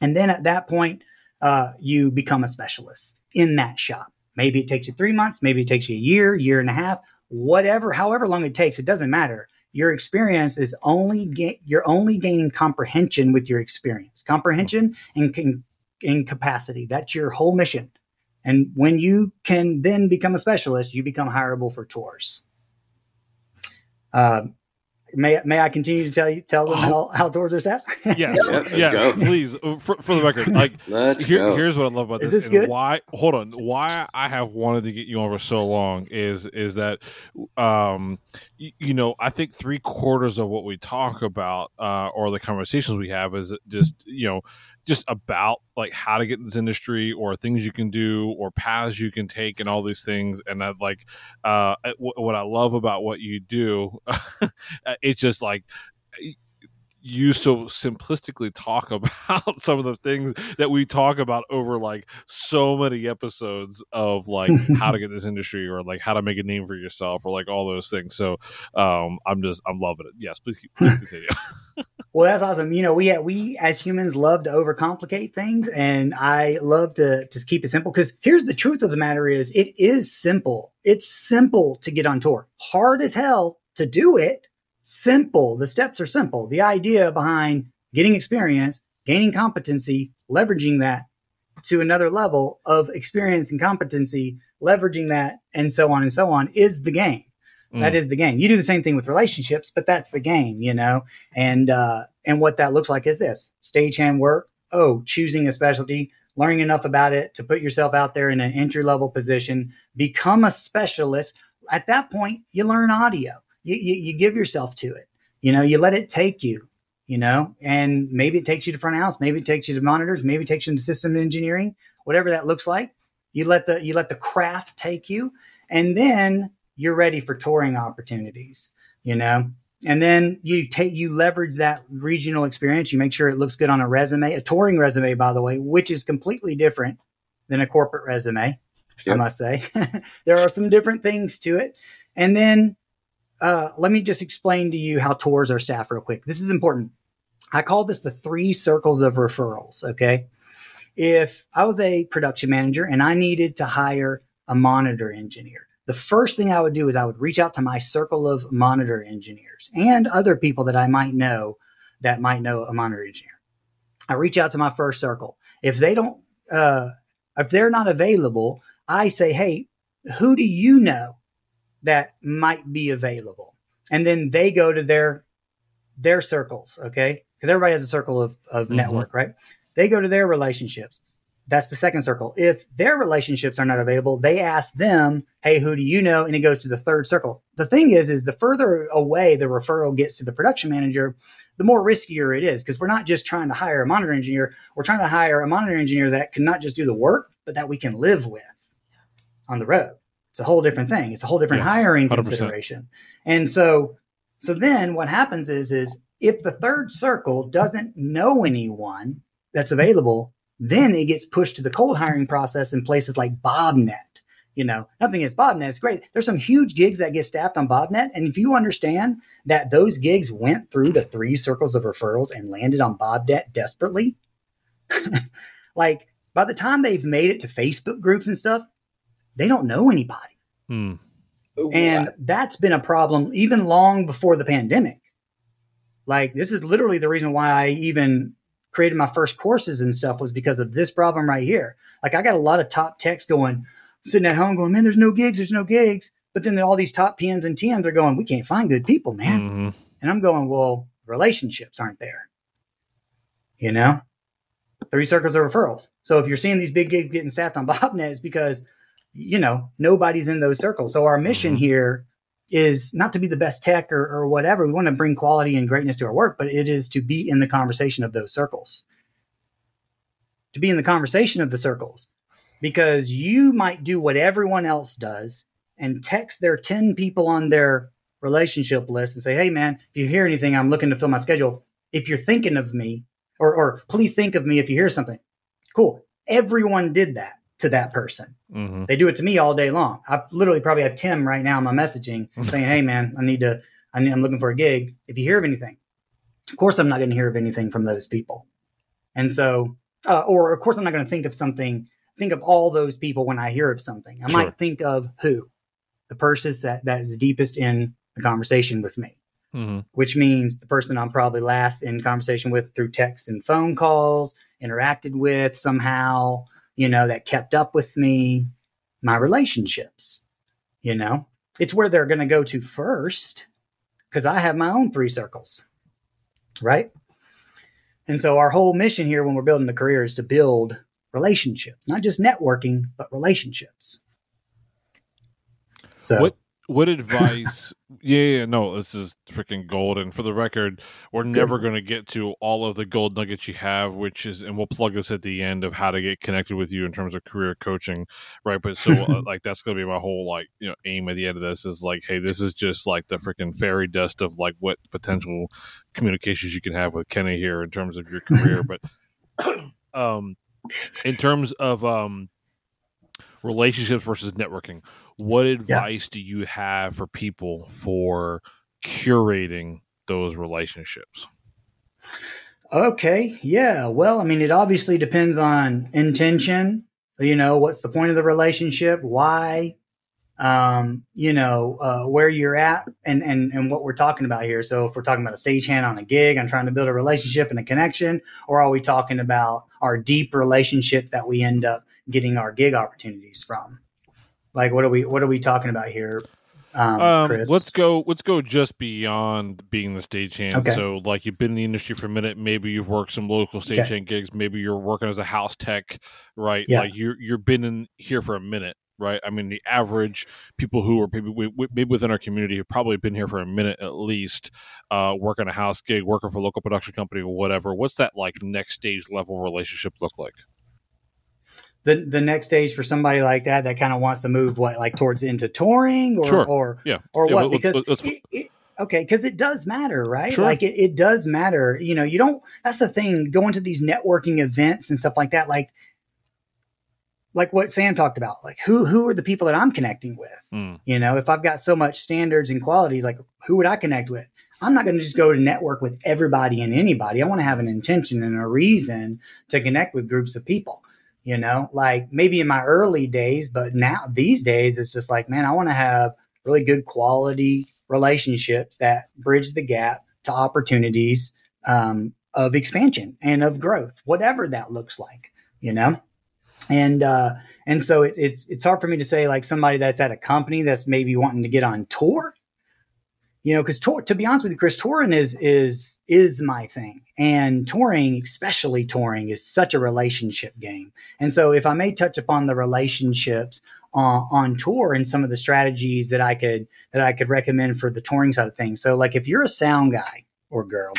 And then at that point, uh, you become a specialist in that shop. Maybe it takes you three months. Maybe it takes you a year, year and a half, whatever, however long it takes, it doesn't matter. Your experience is only, ga- you're only gaining comprehension with your experience, comprehension and, can, and capacity. That's your whole mission. And when you can then become a specialist, you become hireable for tours. Uh, may may I continue to tell you tell them oh. how, how tours are staffed? Yeah, yeah, please. For, for the record, like here, here's what I love about this, this and good? why. Hold on, why I have wanted to get you on for so long is is that um, you, you know, I think three quarters of what we talk about uh, or the conversations we have is just you know. just about like how to get in this industry or things you can do or paths you can take and all these things. And I like, uh, w- what I love about what you do, it's just like you so simplistically talk about some of the things that we talk about over like so many episodes of like how to get in this industry or like how to make a name for yourself or like all those things. So um, I'm just, I'm loving it. Yes, please, keep, please continue. Well, that's awesome. You know, we we as humans love to overcomplicate things, and I love to just keep it simple, because here's the truth of the matter is it is simple. It's simple to get on tour. Hard as hell to do it. Simple. The steps are simple. The idea behind getting experience, gaining competency, leveraging that to another level of experience and competency, leveraging that and so on and so on is the game. That is the game. You do the same thing with relationships, but that's the game, you know? And, uh, and what that looks like is this stagehand work. Oh, choosing a specialty, learning enough about it to put yourself out there in an entry level position, become a specialist. At that point, you learn audio, you, you, you give yourself to it, you know, you let it take you, you know, and maybe it takes you to front of house, maybe it takes you to monitors, maybe it takes you to system engineering, whatever that looks like. You let the, you let the craft take you, and then you're ready for touring opportunities, you know, and then you take, you leverage that regional experience. You make sure it looks good on a resume, a touring resume, by the way, which is completely different than a corporate resume. Yep. I must say there are some different things to it. And then uh, let me just explain to you how tours are staffed real quick. This is important. I call this the three circles of referrals. Okay. If I was a production manager and I needed to hire a monitor engineer, the first thing I would do is I would reach out to my circle of monitor engineers and other people that I might know that might know a monitor engineer. I reach out to my first circle. If they don't, uh, if they're not available, I say, hey, who do you know that might be available? And then they go to their, their circles. Okay. Because everybody has a circle of, of mm-hmm. network, right? They go to their relationships. That's the second circle. If their relationships are not available, they ask them, hey, who do you know? And it goes to the third circle. The thing is, is the further away the referral gets to the production manager, the more riskier it is, because we're not just trying to hire a monitor engineer. We're trying to hire a monitor engineer that can not just do the work, but that we can live with on the road. It's a whole different thing. It's a whole different yes, hiring one hundred percent consideration. And so, so then what happens is, is if the third circle doesn't know anyone that's available, then it gets pushed to the cold hiring process in places like BobNet. You know, nothing is BobNet. It's great. There's some huge gigs that get staffed on BobNet. And if you understand that those gigs went through the three circles of referrals and landed on BobNet desperately, like by the time they've made it to Facebook groups and stuff, they don't know anybody. Hmm. Ooh, and wow. That's been a problem even long before the pandemic. Like, this is literally the reason why I even created my first courses and stuff, was because of this problem right here. Like, I got a lot of top techs going, sitting at home going, man, there's no gigs. There's no gigs. But then all these top P Ms and T Ms are going, we can't find good people, man. Mm-hmm. And I'm going, well, relationships aren't there. You know, three circles of referrals. So if you're seeing these big gigs getting staffed on BobNet, it's because, you know, nobody's in those circles. So our mission here is not to be the best tech or, or whatever. We want to bring quality and greatness to our work, but it is to be in the conversation of those circles, to be in the conversation of the circles, because you might do what everyone else does and text their ten people on their relationship list and say, hey man, if you hear anything, I'm looking to fill my schedule. If you're thinking of me, or, or please think of me if you hear something. Cool. Everyone did that to that person. Mm-hmm. They do it to me all day long. I literally probably have Tim right now in my messaging saying, hey man, I need to, I need, I'm looking for a gig. If you hear of anything, of course, I'm not going to hear of anything from those people. And so, uh, or of course I'm not going to think of something, think of all those people when I hear of something. I sure. might think of who? The person that, that is deepest in the conversation with me, mm-hmm. which means the person I'm probably last in conversation with through text and phone calls, interacted with somehow, you know, that kept up with me, my relationships, you know, it's where they're going to go to first, because I have my own three circles, right? And so our whole mission here when we're building the career is to build relationships, not just networking, but relationships. So what, what advice? yeah, yeah, no, this is freaking gold. And for the record, we're never going to get to all of the gold nuggets you have, which is, and we'll plug this at the end of how to get connected with you in terms of career coaching, right? But so uh, like, that's going to be my whole, like, you know, aim at the end of this is like, hey, this is just like the freaking fairy dust of like what potential communications you can have with Kenny here in terms of your career. But um, in terms of um, relationships versus networking, what advice yeah. do you have for people for curating those relationships? Okay. Yeah. Well, I mean, it obviously depends on intention. You know, what's the point of the relationship? Why, um, you know, uh, where you're at and, and, and what we're talking about here. So if we're talking about a stagehand on a gig, I'm trying to build a relationship and a connection, or are we talking about our deep relationship that we end up getting our gig opportunities from? Like, what are we what are we talking about here, um, um, Chris? Let's go. Let's go just beyond being the stagehand. Okay. So, like, you've been in the industry for a minute. Maybe you've worked some local stagehand okay. gigs. Maybe you're working as a house tech, right? Yeah. Like, you're you've been in here for a minute, right? I mean, the average people who are maybe, maybe within our community have probably been here for a minute at least, uh, working a house gig, working for a local production company or whatever. What's that like next stage level relationship look like? The the next stage for somebody like that, that kind of wants to move what, like towards into touring or, sure. or, yeah. or yeah, what, let's, because, let's, it, it, okay. Cause it does matter, right? Sure. Like it, it does matter. You know, you don't, that's the thing, going to these networking events and stuff like that. Like, like what Sam talked about, like who, who are the people that I'm connecting with? Mm. You know, if I've got so much standards and qualities, like who would I connect with? I'm not going to just go to network with everybody and anybody. I want to have an intention and a reason to connect with groups of people. you know, like maybe in my early days, but now these days it's just like, man, I want to have really good quality relationships that bridge the gap to opportunities um, of expansion and of growth, whatever that looks like, you know? And, uh, and so it, it's, it's hard for me to say like somebody that's at a company that's maybe wanting to get on tour, you know, cause tour, to be honest with you, Chris, touring is, is, is my thing, and touring, especially touring is such a relationship game. And so if I may touch upon the relationships uh, on tour and some of the strategies that I could, that I could recommend for the touring side of things. So like if you're a sound guy or girl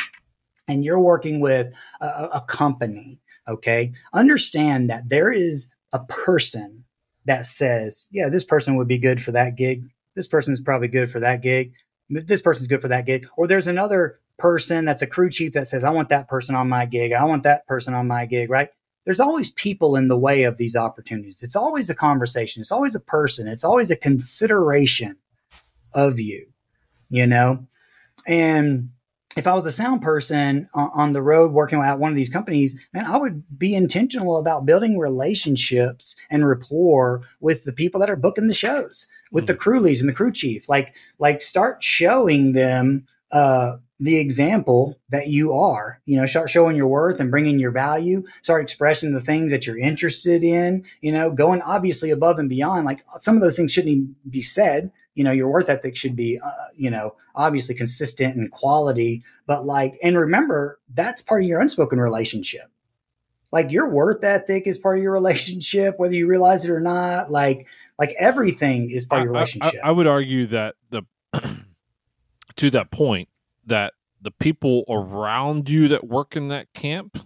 and you're working with a, a company, okay, understand that there is a person that says, yeah, this person would be good for that gig. This person is probably good for that gig. This person's good for that gig. Or there's another person that's a crew chief that says, I want that person on my gig. I want that person on my gig, right? There's always people in the way of these opportunities. It's always a conversation. It's always a person. It's always a consideration of you, you know? And if I was a sound person on the road working at one of these companies, man, I would be intentional about building relationships and rapport with the people that are booking the shows, with mm-hmm. the crew leads and the crew chief. Like, like start showing them uh, the example that you are. You know, start showing your worth and bringing your value. Start expressing the things that you're interested in. You know, going obviously above and beyond. Like some of those things shouldn't even be said. You know, your worth ethic should be, uh, you know, obviously consistent and quality, but like, and remember, that's part of your unspoken relationship. Like your worth ethic is part of your relationship, whether you realize it or not. Like, like everything is part I, of your relationship. I, I, I would argue that the, to that point, that the people around you that work in that camp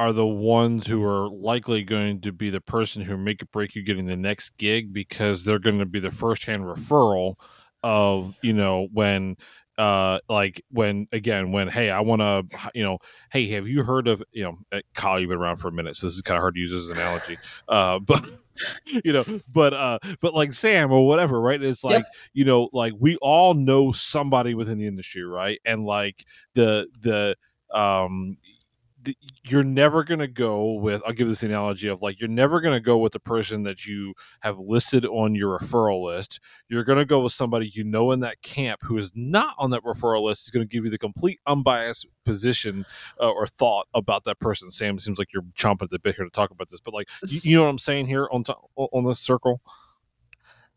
are the ones who are likely going to be the person who make or break you getting the next gig, because they're going to be the first-hand referral of, you know, when, uh, like when, again, when, hey, I want to, you know, hey, have you heard of, you know, Kyle, you've been around for a minute, so this is kind of hard to use as an analogy, uh, but, you know, but, uh, but like Sam or whatever, right. It's like, yep. you know, like we all know somebody within the industry. Right. And like the, the, um, you're never going to go with, I'll give this analogy of like, you're never going to go with the person that you have listed on your referral list. You're going to go with somebody, you know, in that camp who is not on that referral list, is going to give you the complete unbiased position uh, or thought about that person. Sam, seems like you're chomping at the bit here to talk about this, but like, you, you know what I'm saying here on, to- on this circle?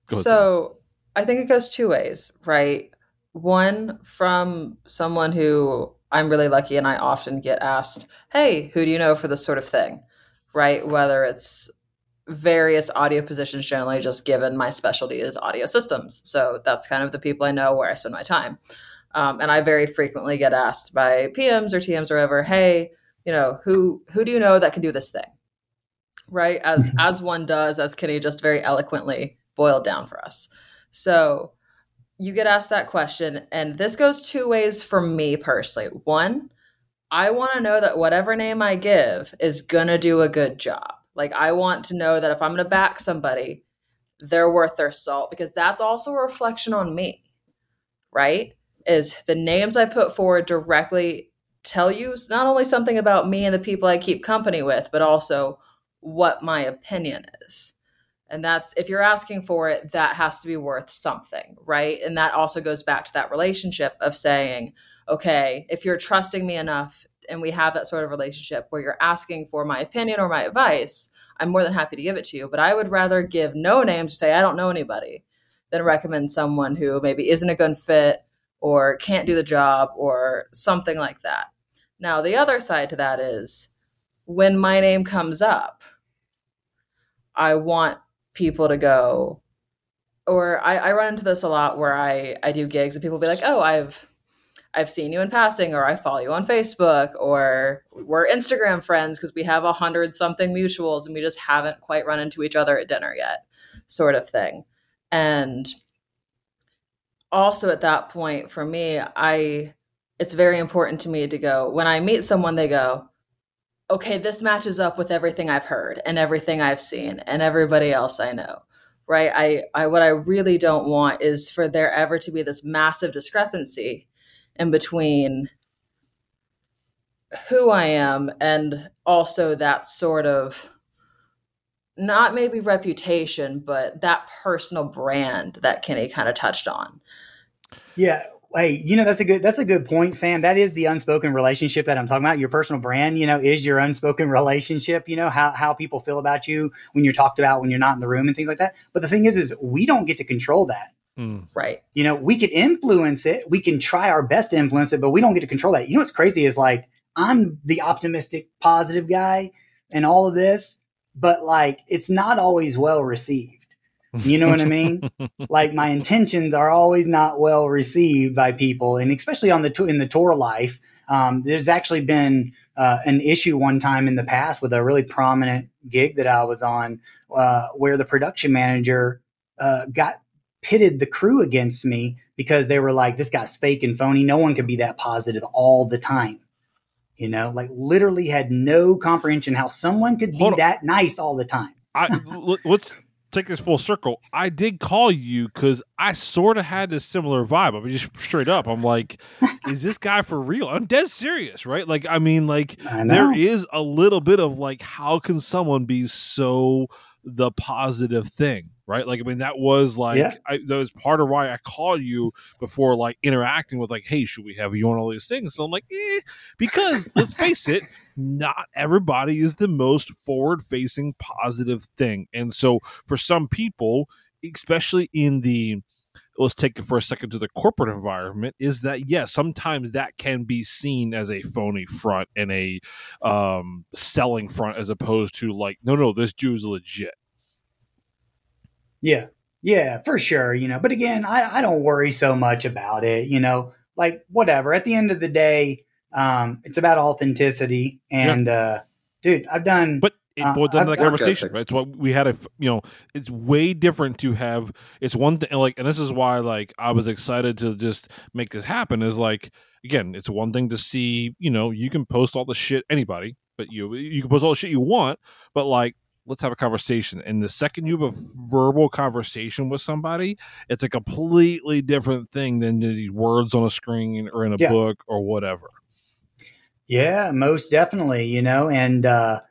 Go ahead, so Sam. I think it goes two ways, right? One, from someone who, I'm really lucky and I often get asked, hey, who do you know for this sort of thing, right? Whether it's various audio positions, generally just given my specialty is audio systems. So that's kind of the people I know where I spend my time. Um, and I very frequently get asked by P Ms or T Ms or whatever, hey, you know, who who do you know that can do this thing, right? As, as one does, as Kenny just very eloquently boiled down for us. So you get asked that question, and this goes two ways for me personally. One, I want to know that whatever name I give is going to do a good job. Like I want to know that if I'm going to back somebody, they're worth their salt, because that's also a reflection on me, right? Is the names I put forward directly tell you not only something about me and the people I keep company with, but also what my opinion is. And that's, if you're asking for it, that has to be worth something, right? And that also goes back to that relationship of saying, okay, if you're trusting me enough and we have that sort of relationship where you're asking for my opinion or my advice, I'm more than happy to give it to you. But I would rather give no names, say I don't know anybody, than recommend someone who maybe isn't a good fit or can't do the job or something like that. Now, the other side to that is when my name comes up, I want people to go, or I, I run into this a lot where I, I do gigs and people be like, oh, I've, I've seen you in passing, or I follow you on Facebook, or we're Instagram friends because we have a hundred something mutuals and we just haven't quite run into each other at dinner yet, sort of thing. And also at that point for me, I, it's very important to me to go, when I meet someone, they go, okay, this matches up with everything I've heard and everything I've seen and everybody else I know, right? I, I, what I really don't want is for there ever to be this massive discrepancy in between who I am and also that sort of not maybe reputation, but that personal brand that Kenny kind of touched on. Yeah. Hey, you know, that's a good, that's a good point, Sam. That is the unspoken relationship that I'm talking about. Your personal brand, you know, is your unspoken relationship, you know, how, how people feel about you when you're talked about, when you're not in the room and things like that. But the thing is, is we don't get to control that. Mm. Right. You know, we can influence it. We can try our best to influence it, but we don't get to control that. You know, what's crazy is like, I'm the optimistic, positive guy and all of this, but like, it's not always well received. You know what I mean? Like my intentions are always not well received by people, and especially on the t- in the tour life. Um, there's actually been uh, an issue one time in the past with a really prominent gig that I was on, uh, where the production manager uh, got pitted the crew against me because they were like, "This guy's fake and phony. No one could be that positive all the time." You know, like literally had no comprehension how someone could Hold be on. that nice all the time. I, let's. Take this full circle. I did call you because I sort of had this similar vibe. I mean, just straight up, I'm like, is this guy for real? I'm dead serious, right? Like, I mean, like I there is a little bit of like, how can someone be so the positive thing, right? Like, I mean, that was like, yeah. I, that was part of why I called you before like interacting with like, hey, should we have you on all these things? So I'm like, eh, because let's face it, not everybody is the most forward facing positive thing. And so for some people, especially in the, let's take it for a second to the corporate environment, is that, yes, yeah, sometimes that can be seen as a phony front and a um, selling front as opposed to like, no, no, this dude's legit. Yeah, yeah, for sure. You know, but again, I, I don't worry so much about it, you know, like whatever. At the end of the day, um, it's about authenticity. And yeah. uh, dude, I've done. But it boiled down to that conversation, right? It's what we had a, you know, it's way different to have. It's one thing, like, and this is why, like, I was excited to just make this happen. Is like, again, it's one thing to see, you know, you can post all the shit, anybody, but you, you can post all the shit you want, but like, let's have a conversation. And the second you have a verbal conversation with somebody, it's a completely different thing than these words on a screen or in a yeah. book or whatever. Yeah, most definitely, you know, and, uh,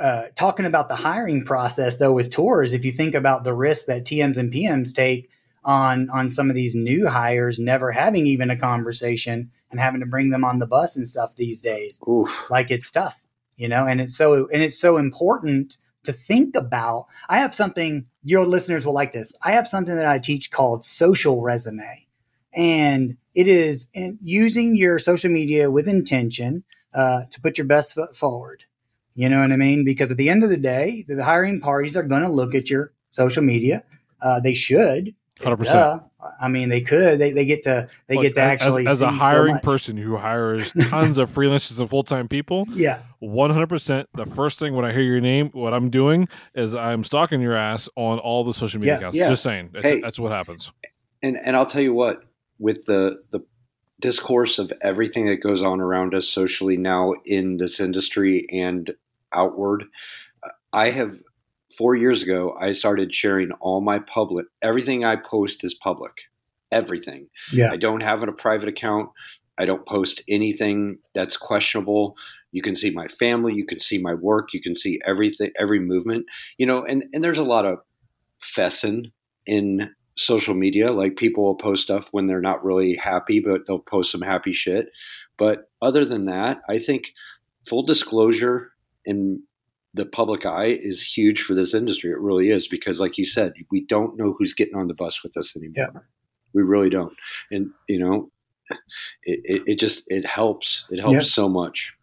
Uh, talking about the hiring process, though, with tours, if you think about the risk that T Ms and P Ms take on on some of these new hires, never having even a conversation and having to bring them on the bus and stuff these days, Oof. like it's tough, you know, and it's so and it's so important to think about. I have something your listeners will like this. I have something that I teach called social resume, and it is in using your social media with intention uh, to put your best foot forward. You know what I mean? Because at the end of the day, the hiring parties are going to look at your social media. Uh, they should. one hundred percent. Duh. I mean, they could. They they get to they look, get to actually as, as see a hiring so person who hires tons of freelancers and full time people. Yeah, one hundred percent. The first thing when I hear your name, what I'm doing is I'm stalking your ass on all the social media yeah, accounts. Yeah. Just saying, that's, hey, that's what happens. And and I'll tell you what, with the the. discourse of everything that goes on around us socially now in this industry and outward. I have four years ago, I started sharing all my public, everything I post is public, everything. Yeah. I don't have a private account. I don't post anything that's questionable. You can see my family, you can see my work, you can see everything, every movement, you know, and, and there's a lot of fessin in social media. Like people will post stuff when they're not really happy, but they'll post some happy shit. But other than that, I think full disclosure in the public eye is huge for this industry. It really is, because like you said, we don't know who's getting on the bus with us anymore. Yeah. We really don't. And you know, it, it, it just, it helps. It helps yeah. so much.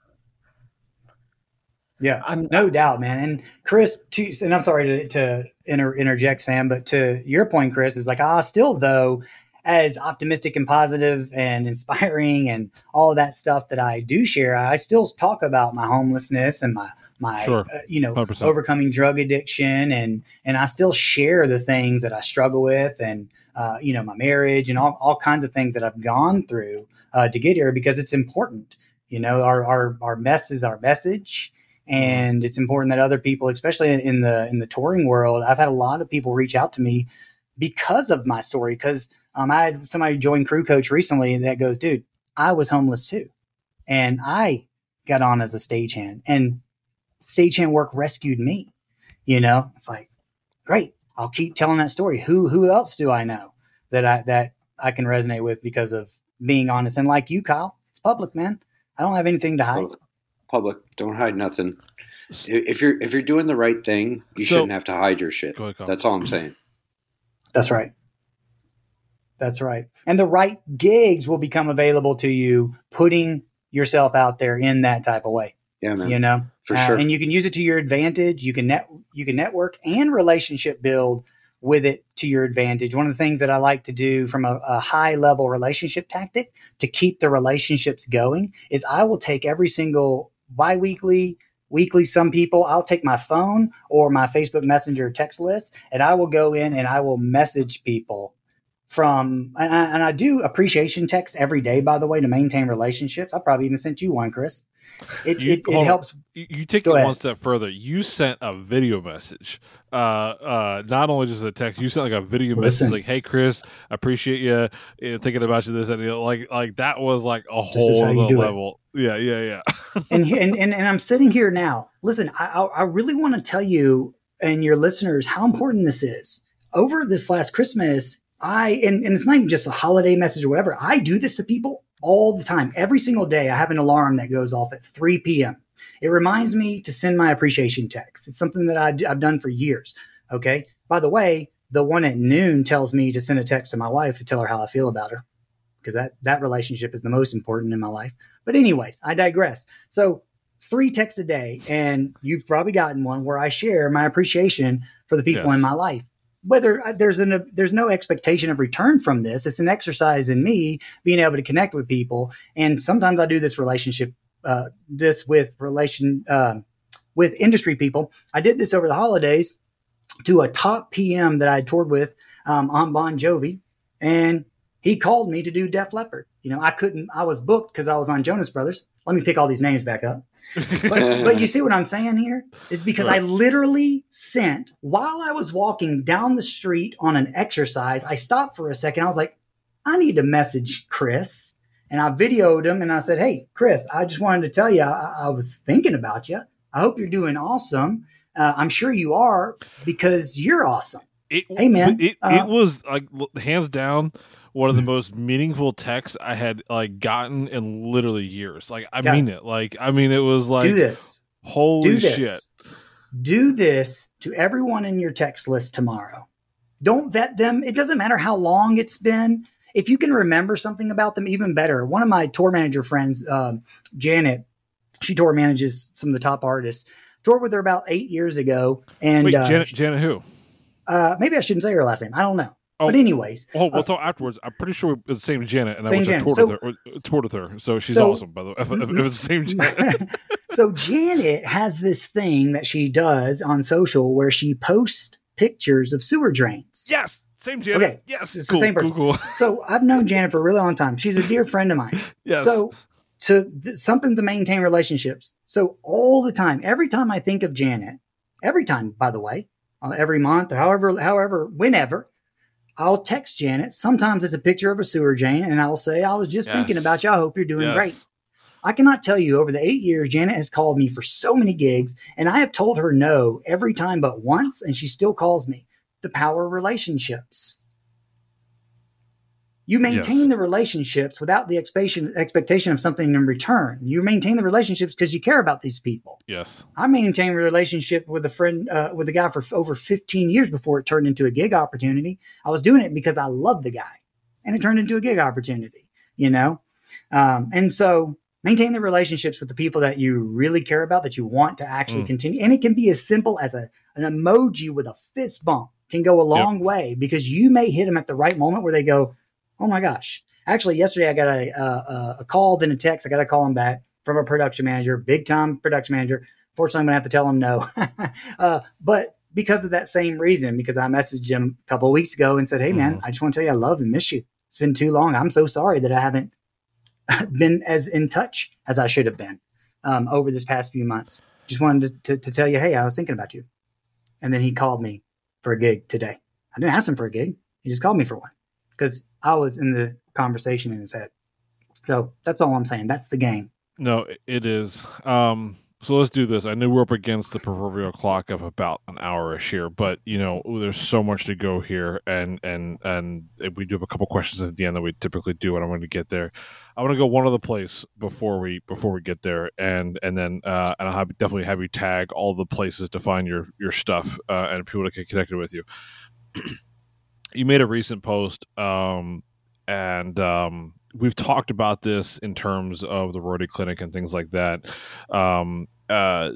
Yeah, I'm, no doubt, man. And Chris, to, and I'm sorry to, to inter, interject, Sam, but to your point, Chris, is like, ah, still, though, as optimistic and positive and inspiring and all of that stuff that I do share, I still talk about my homelessness and my, my sure. uh, you know, one hundred percent. Overcoming drug addiction. And and I still share the things that I struggle with and, uh, you know, my marriage and all, all kinds of things that I've gone through uh, to get here, because it's important. You know, our our, our mess is our message. And it's important that other people, especially in the in the touring world, I've had a lot of people reach out to me because of my story. Because um, I had somebody join Crew Coach recently that goes, dude, I was homeless too. And I got on as a stagehand, and stagehand work rescued me. You know, it's like, great. I'll keep telling that story. Who, who else do I know that I, that I can resonate with because of being honest? And like you, Kyle, it's public, man. I don't have anything to hide. Public, public. Don't hide nothing. If you're, if you're doing the right thing, you so, shouldn't have to hide your shit. Ahead, That's all I'm saying. That's right. That's right. And the right gigs will become available to you, putting yourself out there in that type of way. Yeah, man. You know, for uh, sure. And you can use it to your advantage. You can net, you can network and relationship build with it to your advantage. One of the things that I like to do from a, a high level relationship tactic to keep the relationships going is I will take every single biweekly, weekly, some people, I'll take my phone or my Facebook Messenger text list, and I will go in and I will message people from, and I, and I do appreciation text every day, by the way, to maintain relationships. I probably even sent you one, Chris. It you, it, it helps. You take it one step further. You sent a video message. Uh, uh, not only just a text, you sent like a video Listen. message like, "Hey, Chris, appreciate you, you know, thinking about you." This and you know, like like that was like a whole other level. It. Yeah, yeah, yeah. and, and and and I'm sitting here now. Listen, I I, I really want to tell you and your listeners how important this is. Over this last Christmas. I and, and it's not even just a holiday message or whatever. I do this to people all the time. Every single day, I have an alarm that goes off at three p.m. It reminds me to send my appreciation text. It's something that I do, I've done for years. Okay. By the way, the one at noon tells me to send a text to my wife to tell her how I feel about her, because that, that relationship is the most important in my life. But anyways, I digress. So three texts a day, and you've probably gotten one where I share my appreciation for the people yes. in my life. Whether there's an, a, there's no expectation of return from this. It's an exercise in me being able to connect with people. And sometimes I do this relationship, uh, this with relation, uh, with industry people. I did this over the holidays to a top P M that I toured with, um, on Bon Jovi. And he called me to do Def Leppard. You know, I couldn't, I was booked cause I was on Jonas Brothers. Let me pick all these names back up. But, but you see what I'm saying here? It's because right. I literally sent, while I was walking down the street on an exercise, I stopped for a second. I was like, I need to message Chris. And I videoed him and I said, "Hey, Chris, I just wanted to tell you, I, I was thinking about you. I hope you're doing awesome. Uh, I'm sure you are because you're awesome." It, hey, man. It, uh, it was like hands down one of the most meaningful texts I had like gotten in literally years. Like I Guys, mean it. Like I mean it was like do this. Holy do this. shit. Do this to everyone in your text list tomorrow. Don't vet them. It doesn't matter how long it's been. If you can remember something about them, even better. One of my tour manager friends, um, Janet, she tour manages some of the top artists. Toured with her about eight years ago. And Wait, uh, Janet, Janet who? Uh, maybe I shouldn't say her last name. I don't know. Oh, but anyways, oh, we'll uh, talk afterwards. I'm pretty sure it's the same Janet, and same I went Janet. to tour so, with her. Or, toured with her, so she's so, awesome. By the way, if, if it was the same Janet. So Janet has this thing that she does on social where she posts pictures of sewer drains. Yes, same Janet. Okay, yes, it's cool, the same person. Cool, cool. So I've known Janet for a really long time. She's a dear friend of mine. Yes. So to th- something to maintain relationships. So all the time, every time I think of Janet, every time, by the way, uh, every month, or however, however, whenever. I'll text Janet. Sometimes it's a picture of a sewer drain, and I'll say, "I was just yes. thinking about you. I hope you're doing yes. great." I cannot tell you, over the eight years, Janet has called me for so many gigs, and I have told her no every time but once, and she still calls me. The power of relationships. You maintain yes. the relationships without the expectation, expectation of something in return. You maintain the relationships because you care about these people. Yes. I maintained a relationship with a friend, uh, with a guy for over fifteen years before it turned into a gig opportunity. I was doing it because I loved the guy, and it turned into a gig opportunity, you know? Um, and so maintain the relationships with the people that you really care about, that you want to actually mm. continue. And it can be as simple as a, an emoji with a fist bump can go a long yep. way, because you may hit them at the right moment where they go, "Oh my gosh." Actually, yesterday I got a, a, a call, then a text. I got to call him back from a production manager, big time production manager. Fortunately, I'm going to have to tell him no. uh, but because of that same reason, because I messaged him a couple of weeks ago and said, "Hey, man, mm-hmm. I just want to tell you I love and miss you. It's been too long. I'm so sorry that I haven't been as in touch as I should have been um, over this past few months. Just wanted to, to, to tell you, hey, I was thinking about you." And then he called me for a gig today. I didn't ask him for a gig. He just called me for one, because I was in the conversation in his head. So that's all I'm saying. That's the game. No, it is. Um, So let's do this. I know we're up against the proverbial clock of about an hour-ish here, but, you know, there's so much to go here, and and and we do have a couple questions at the end that we typically do, and I'm going to get there. I want to go one other place before we before we get there, and and then uh, and I'll have, definitely have you tag all the places to find your, your stuff uh, and people to get connected with you. You made a recent post, um, and... Um, we've talked about this in terms of the Roadie Clinic and things like that. Um, uh,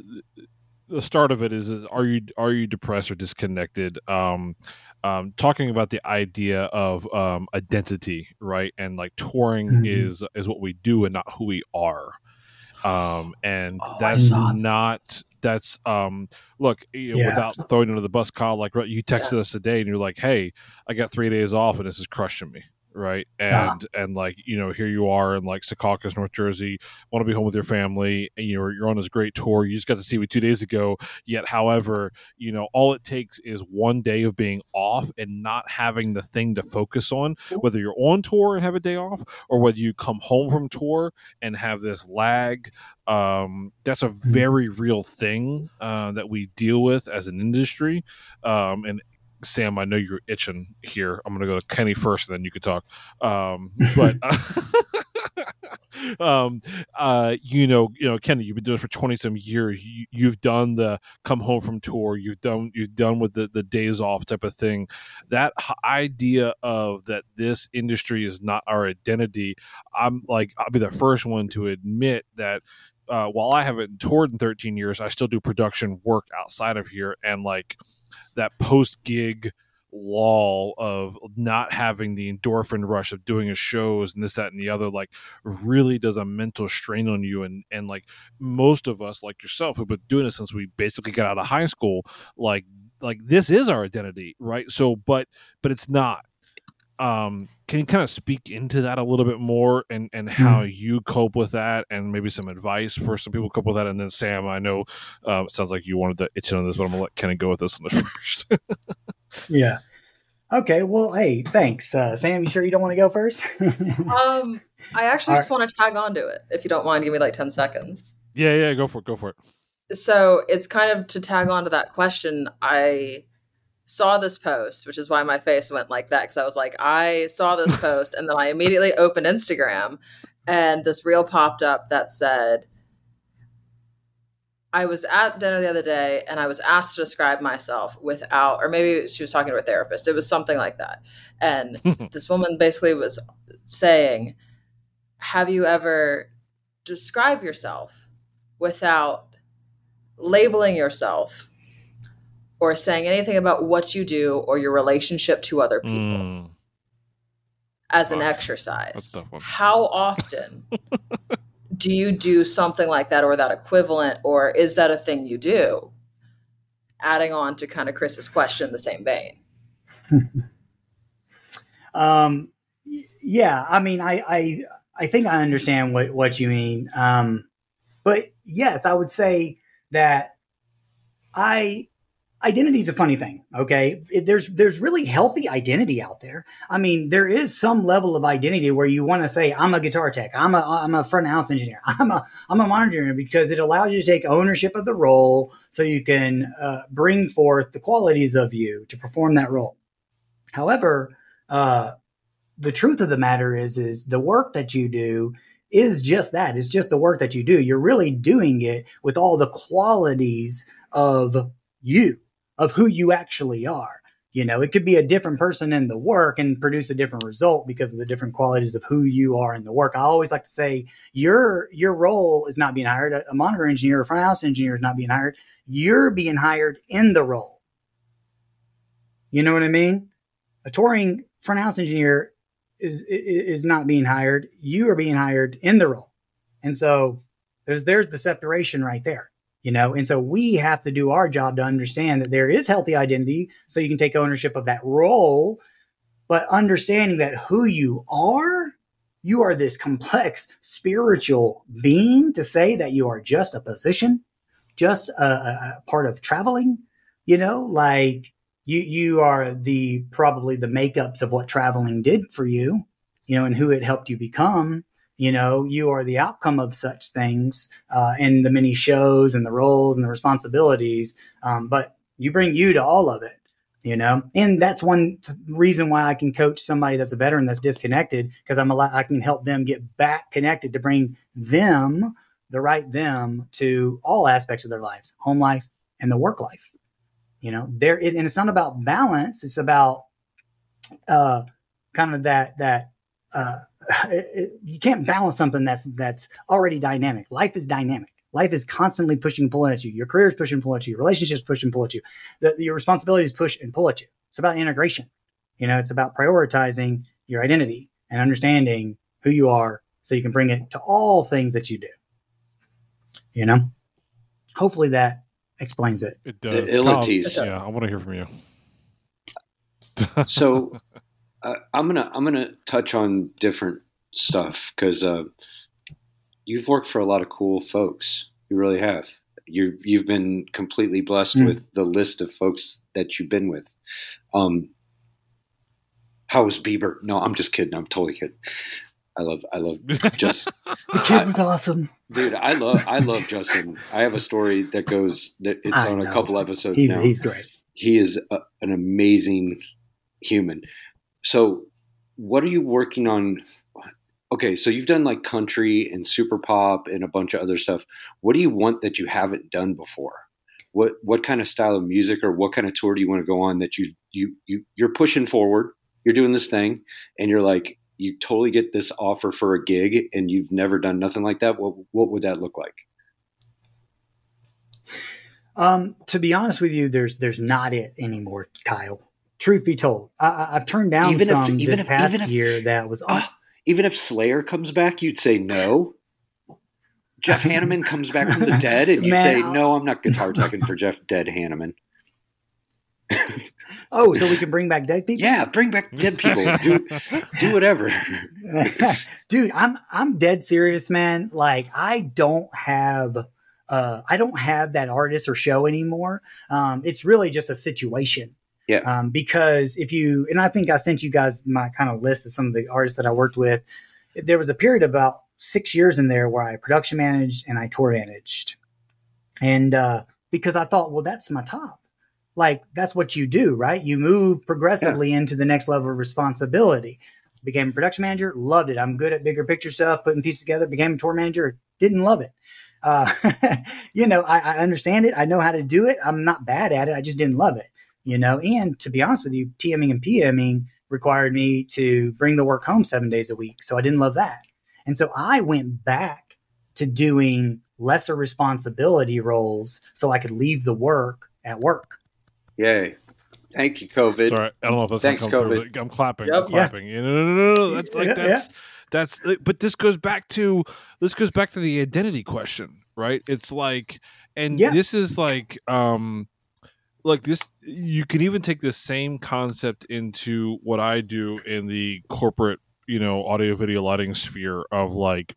the start of it is, is are you are you depressed or disconnected? Um, um, talking about the idea of um, identity, right? And like touring mm-hmm. is is what we do and not who we are. Um, and oh, that's not that's um, look you know, yeah. without throwing under the bus, Kyle. Like you texted yeah. us today, and you're like, "Hey, I got three days off, and this is crushing me." Right. And, ah. and like, you know, here you are in like Secaucus, North Jersey, want to be home with your family, and you're, you're on this great tour. You just got to see me two days ago. Yet, however, you know, all it takes is one day of being off and not having the thing to focus on, whether you're on tour and have a day off or whether you come home from tour and have this lag. Um, that's a very real thing uh, that we deal with as an industry. Um, and Sam, I know you're itching here. I'm going to go to Kenny first, and then you could talk. Um, but, uh, um, uh, you know, you know, Kenny, you've been doing it for twenty some years. You, you've done the come home from tour. You've done, you've done with the, the days off type of thing. That idea of that this industry is not our identity. I'm like, I'll be the first one to admit that. Uh, while I haven't toured in thirteen years, I still do production work outside of here. And like that post-gig lull of not having the endorphin rush of doing a shows and this, that, and the other, like really does a mental strain on you. And, and like most of us, like yourself, who've been doing this since we basically got out of high school, like, like this is our identity, right? So, but, but it's not. Um, can you kind of speak into that a little bit more and, and how mm. you cope with that and maybe some advice for some people cope with that? And then Sam, I know uh, it sounds like you wanted to itch on this, but I'm going to let Kenny go with this one first. yeah. Okay. Well, hey, thanks. Uh, Sam, you sure you don't want to go first? um, I actually All just right. want to tag onto it, if you don't mind. Give me like ten seconds. Yeah, yeah. Go for it. Go for it. So it's kind of to tag onto that question. I... saw this post, which is why my face went like that, because I was like, I saw this post, and then I immediately opened Instagram, and this reel popped up that said, I was at dinner the other day, and I was asked to describe myself without, or maybe she was talking to a therapist. It was something like that. And this woman basically was saying, have you ever described yourself without labeling yourself or saying anything about what you do or your relationship to other people mm. as an oh, exercise? How often do you do something like that or that equivalent, or is that a thing you do? Adding on to kind of Chris's question in the same vein. um, yeah, I mean, I, I, I think I understand what, what you mean. Um, but yes, I would say that I... Identity is a funny thing. Okay. It, there's, there's really healthy identity out there. I mean, there is some level of identity where you want to say, I'm a guitar tech. I'm a, I'm a front of house engineer. I'm a, I'm a monitor, because it allows you to take ownership of the role so you can uh, bring forth the qualities of you to perform that role. However, uh, the truth of the matter is, is the work that you do is just that. It's just the work that you do. You're really doing it with all the qualities of you. Of who you actually are. You know, it could be a different person in the work and produce a different result because of the different qualities of who you are in the work. I always like to say your your role is not being hired. A monitor engineer or front house engineer is not being hired. You're being hired in the role. You know what I mean? A touring front house engineer is is not being hired. You are being hired in the role. And so there's there's the separation right there. You know, and so we have to do our job to understand that there is healthy identity so you can take ownership of that role, but understanding that who you are, you are this complex spiritual being. To say that you are just a position, just a, a part of traveling, you know, like you, you are the, probably the makeups of what traveling did for you, you know, and who it helped you become. You know, you are the outcome of such things uh, and the many shows and the roles and the responsibilities, um, but you bring you to all of it, you know. And that's one th- reason why I can coach somebody that's a veteran that's disconnected, because I'm al- I can help them get back connected to bring them, the right them, to all aspects of their lives, home life and the work life. You know, there it, and it's not about balance. It's about uh, kind of that that. Uh, it, it, you can't balance something that's that's already dynamic. Life is dynamic. Life is constantly pushing and pulling at you. Your career is pushing and pulling at you. Your relationships push and pull at you. The, your responsibilities push and pull at you. It's about integration. You know, it's about prioritizing your identity and understanding who you are, so you can bring it to all things that you do. You know, hopefully that explains it. It does. It, it Kyle, tease. Yeah, I want to hear from you. So. Uh, I'm gonna I'm gonna touch on different stuff because uh, you've worked for a lot of cool folks. You really have. You you've been completely blessed mm. with the list of folks that you've been with. Um, how was Bieber? No, I'm just kidding. I'm totally kidding. I love I love Justin. The kid I, was awesome, dude. I love I love Justin. I have a story that goes. That it's I on know. a couple episodes. He's now. he's great. He is a, an amazing human. So what are you working on? Okay, so you've done like country and super pop and a bunch of other stuff. What do you want that you haven't done before? What what kind of style of music or what kind of tour do you want to go on that you, you, you, you're pushing forward, you're doing this thing, and you're like, you totally get this offer for a gig and you've never done nothing like that? What what would that look like? Um, to be honest with you, there's there's not it anymore, Kyle. Truth be told, I, I've turned down even some if, even this if, past even if, year that was uh, – Even if Slayer comes back, you'd say no? Jeff Hanneman comes back from the dead and you'd Man, say, no, I'm not guitar teching for Jeff Dead Hanneman. Oh, so we can bring back dead people? Yeah, bring back dead people. Do do whatever. Dude, I'm I'm dead serious, man. Like I don't have uh, – I don't have that artist or show anymore. Um, it's really just a situation. Yeah. Um, because if you, and I think I sent you guys my kind of list of some of the artists that I worked with. There was a period of about six years in there where I production managed and I tour managed. And, uh, because I thought, well, that's my top. Like, that's what you do, right? You move progressively yeah. into the next level of responsibility. Became a production manager, loved it. I'm good at bigger picture stuff, putting pieces together. Became a tour manager, didn't love it. Uh, you know, I, I understand it. I know how to do it. I'm not bad at it. I just didn't love it. You know, and to be honest with you, TMing and PMing required me to bring the work home seven days a week. So I didn't love that. And so I went back to doing lesser responsibility roles so I could leave the work at work. Yay. Thank you, COVID. Sorry, I don't know if that's Thanks, come COVID. Through, I'm clapping. Yep. I'm clapping. Yeah. You know, no, no, no. That's like, yeah, that's, yeah. that's, but this goes back to, this goes back to the identity question, right? It's like, and yeah. this is like, um, like this, you can even take this same concept into what I do in the corporate, you know, audio, video, lighting sphere of like,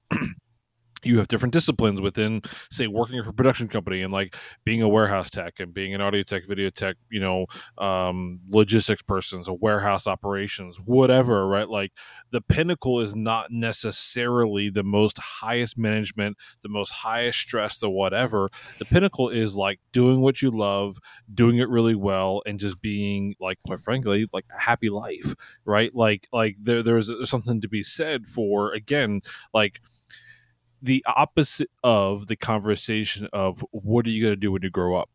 you have different disciplines within, say, working for a production company and like being a warehouse tech and being an audio tech, video tech, you know, um, logistics persons, a warehouse operations, whatever, right? Like the pinnacle is not necessarily the most highest management, the most highest stress, the whatever. The pinnacle is like doing what you love, doing it really well, and just being like, quite frankly, like a happy life, right? Like, like there, there's something to be said for, again, like, the opposite of the conversation of what are you going to do when you grow up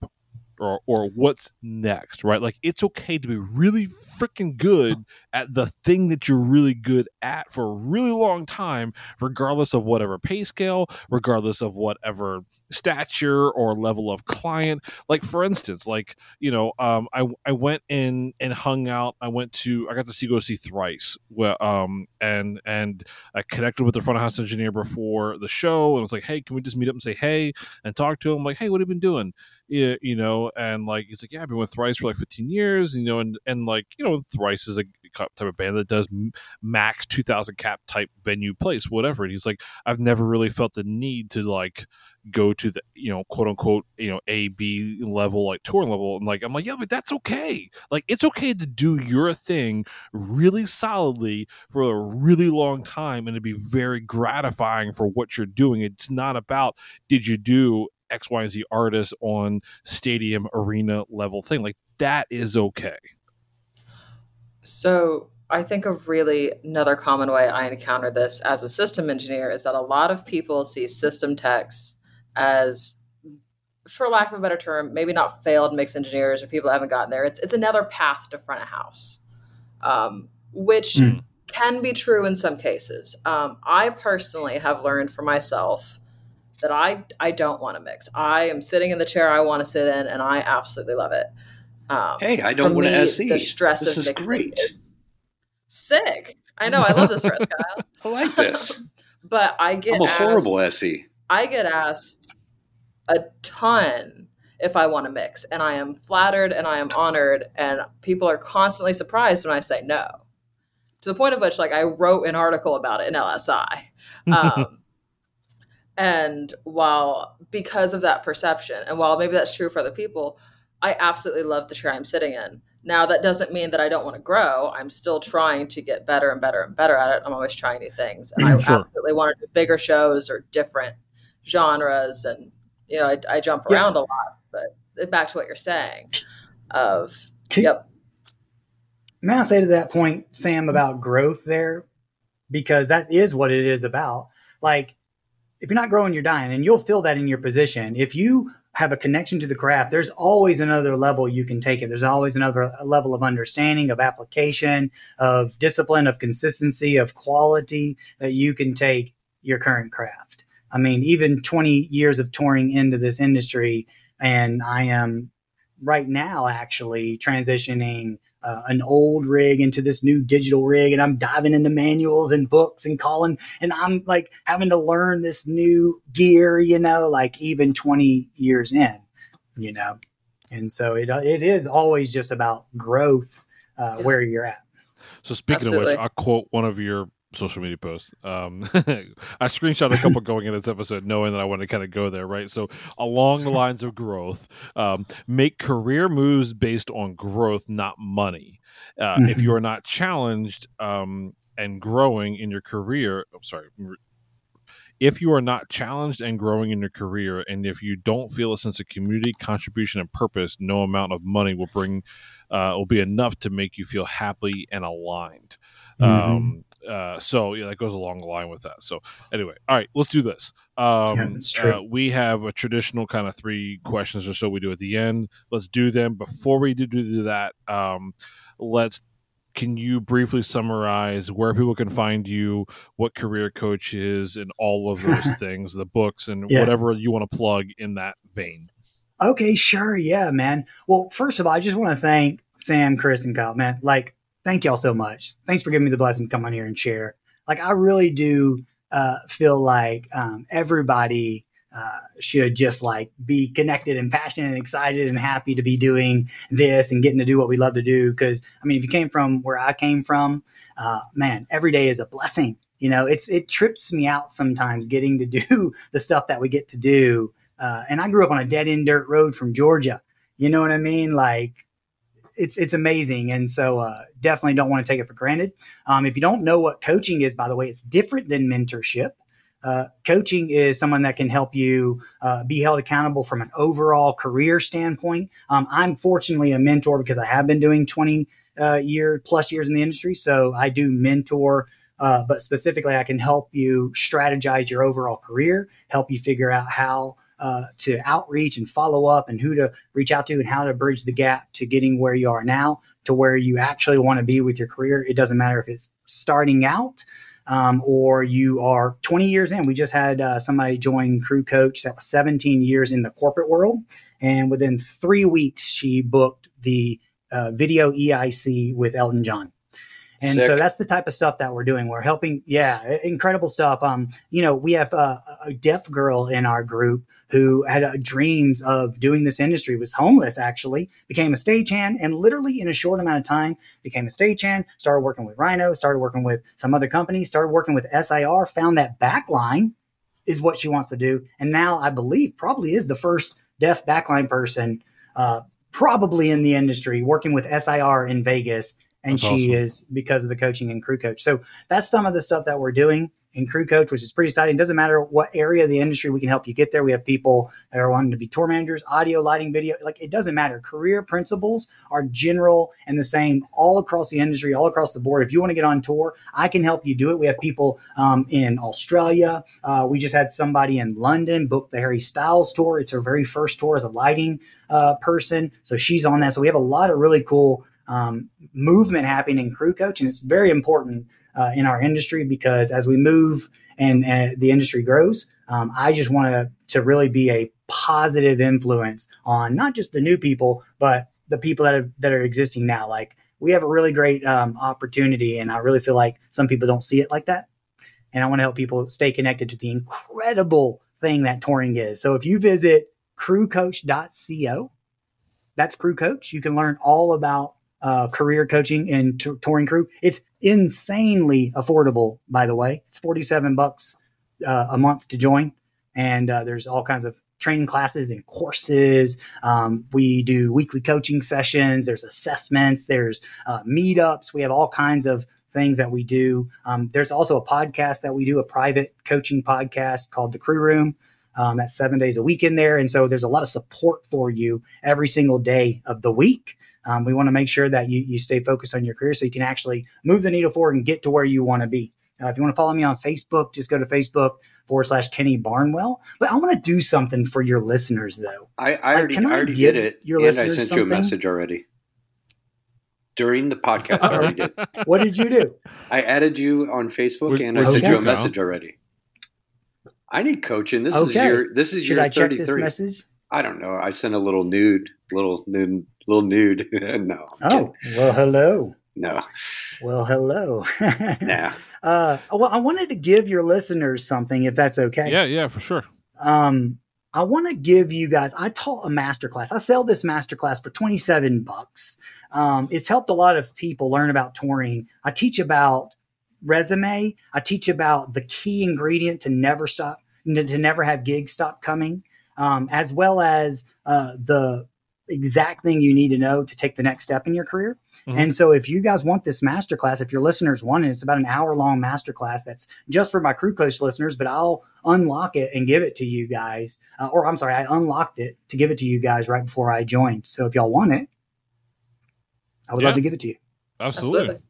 or or what's next, right? Like it's okay to be really freaking good at the thing that you're really good at for a really long time, regardless of whatever pay scale, regardless of whatever stature or level of client. Like for instance, like, you know, um, I, I went in and hung out. I went to, I got to see, go see Thrice where, um, and, and I connected with the front of house engineer before the show. And I was like, hey, can we just meet up and say, hey, and talk to him? Like, hey, what have you been doing? You, you know? And like, he's like, yeah, I've been with Thrice for like fifteen years, you know? And, and like, you know, Thrice is a type of band that does max two thousand cap type venue place, whatever. And he's like, I've never really felt the need to like go to the, you know, quote unquote, you know, A, B level, like tour level. And like, I'm like, yeah, but that's okay. Like, it's okay to do your thing really solidly for a really long time and to be very gratifying for what you're doing. It's not about, did you do X, Y, and Z artists on stadium arena level thing? Like, that is okay. So I think a really another common way I encounter this as a system engineer is that a lot of people see system techs as, for lack of a better term, maybe not failed mix engineers or people that haven't gotten there. It's it's another path to front of house, um, which mm. can be true in some cases. Um, I personally have learned for myself that I, I don't want to mix. I am sitting in the chair I want to sit in, and I absolutely love it. Um, hey, I don't want to S E. The stress this of is great. Is sick. I know. I love this stress, Kyle. I like this. But I get I'm a asked, horrible S E. I get asked a ton if I want to mix, and I am flattered and I am honored, and people are constantly surprised when I say no. To the point of which, like, I wrote an article about it in L S I. Um, and while because of that perception, and while maybe that's true for other people, I absolutely love the chair I'm sitting in. Now, that doesn't mean that I don't want to grow. I'm still trying to get better and better and better at it. I'm always trying new things. And I sure. absolutely want to do bigger shows or different genres. And, you know, I, I jump around yeah. a lot. But back to what you're saying of, Can, yep. May I say to that point, Sam, about growth there? Because that is what it is about. Like, if you're not growing, you're dying. And you'll feel that in your position. If you have a connection to the craft, there's always another level you can take it. There's always another level of understanding, of application, of discipline, of consistency, of quality that you can take your current craft. I mean, even twenty years of touring into this industry, and I am right now actually transitioning uh, an old rig into this new digital rig, and I'm diving into manuals and books and calling, and I'm like having to learn this new gear, you know, like even twenty years in, you know. And so it it is always just about growth, uh, where you're at. So speaking Absolutely. Of which, I'll quote one of your social media posts. Um, I screenshot a couple going in this episode, knowing that I wanted to kind of go there, right? So along the lines of growth, um, make career moves based on growth, not money. Uh, mm-hmm. If you are not challenged um, and growing in your career, I'm sorry. If you are not challenged and growing in your career, and if you don't feel a sense of community, contribution, and purpose, no amount of money will bring uh, will be enough to make you feel happy and aligned. Mm-hmm. Um, Uh, so yeah, that goes along the line with that. So anyway, all right, let's do this. Um, yeah, that's true. Uh, we have a traditional kind of three questions or so we do at the end. Let's do them. Before we do do that, um, let's. Can you briefly summarize where people can find you, what Career Coach is, and all of those things, the books, and yeah. whatever you want to plug in that vein? Okay, sure, yeah, man. Well, first of all, I just want to thank Sam, Chris, and Kyle, man. Like. Thank y'all so much. Thanks for giving me the blessing to come on here and share. Like, I really do uh, feel like um, everybody uh, should just like be connected and passionate and excited and happy to be doing this and getting to do what we love to do. Cause I mean, if you came from where I came from, uh, man, every day is a blessing. You know, it's, it trips me out sometimes getting to do the stuff that we get to do. Uh, and I grew up on a dead end dirt road from Georgia. You know what I mean? Like, It's it's amazing. And so uh, definitely don't want to take it for granted. Um, if you don't know what coaching is, by the way, it's different than mentorship. Uh, coaching is someone that can help you uh, be held accountable from an overall career standpoint. Um, I'm fortunately a mentor because I have been doing twenty uh, year plus years in the industry. So I do mentor, uh, but specifically I can help you strategize your overall career, help you figure out how Uh, to outreach and follow up and who to reach out to and how to bridge the gap to getting where you are now to where you actually want to be with your career. It doesn't matter if it's starting out um, or you are twenty years in. We just had uh, somebody join Crew Coach that was seventeen years in the corporate world. And within three weeks, she booked the uh, video E I C with Elton John. And Sick. So that's the type of stuff that we're doing. We're helping. Yeah. Incredible stuff. Um, you know, we have uh, a deaf girl in our group who had uh, dreams of doing this industry, was homeless, actually became a stagehand, and literally in a short amount of time became a stagehand, started working with Rhino, started working with some other companies, started working with S I R, found that backline is what she wants to do. And now I believe probably is the first deaf backline person uh, probably in the industry working with S I R in Vegas. And that's she awesome. Is because of the coaching and Crew Coach. So that's some of the stuff that we're doing in Crew Coach, which is pretty exciting. It doesn't matter what area of the industry, we can help you get there. We have people that are wanting to be tour managers, audio, lighting, video. Like, it doesn't matter. Career principles are general and the same all across the industry, all across the board. If you want to get on tour, I can help you do it. We have people um, in Australia. Uh, we just had somebody in London book the Harry Styles tour. It's her very first tour as a lighting uh, person. So she's on that. So we have a lot of really cool um, movement happening in Crew Coach. And it's very important Uh, in our industry, because as we move and uh, the industry grows, um, I just want to to really be a positive influence on not just the new people, but the people that are, that are existing now. Like, we have a really great um, opportunity, and I really feel like some people don't see it like that. And I want to help people stay connected to the incredible thing that touring is. So if you visit crew coach dot co, that's Crew Coach. You can learn all about uh, career coaching and t- touring crew. It's insanely affordable, by the way. It's forty-seven bucks uh, a month to join, and uh, there's all kinds of training classes and courses. Um, we do weekly coaching sessions. There's assessments. There's uh, meetups. We have all kinds of things that we do. Um, there's also a podcast that we do, a private coaching podcast called The Crew Room. Um, that's seven days a week in there. And so there's a lot of support for you every single day of the week. Um, we want to make sure that you, you stay focused on your career so you can actually move the needle forward and get to where you want to be. Uh, if you want to follow me on Facebook, just go to Facebook forward slash Kenny Barnwell. But I want to do something for your listeners, though. I, I like, already, I already did it. Your and I sent something? you a message already. During the podcast, I already did. What did you do? I added you on Facebook we, and I sent okay. you a message already. I need coaching. This okay. is your. This is Should your I check thirty-three. This message? I don't know. I sent a little nude, little nude, little nude. no. Oh well, hello. No. Well, hello. nah. Uh, well, I wanted to give your listeners something, if that's okay. Yeah, yeah, for sure. Um, I want to give you guys. I taught a masterclass. I sell this masterclass for twenty-seven bucks. Um, it's helped a lot of people learn about touring. I teach about resume. I teach about the key ingredient to never stop, to never have gigs stop coming, um, as well as uh, the exact thing you need to know to take the next step in your career. Mm-hmm. And so if you guys want this masterclass, if your listeners want it, it's about an hour long masterclass that's just for my Crew Coach listeners, but I'll unlock it and give it to you guys. Uh, or I'm sorry, I unlocked it to give it to you guys right before I joined. So if y'all want it, I would yeah. love to give it to you. Absolutely. Absolutely.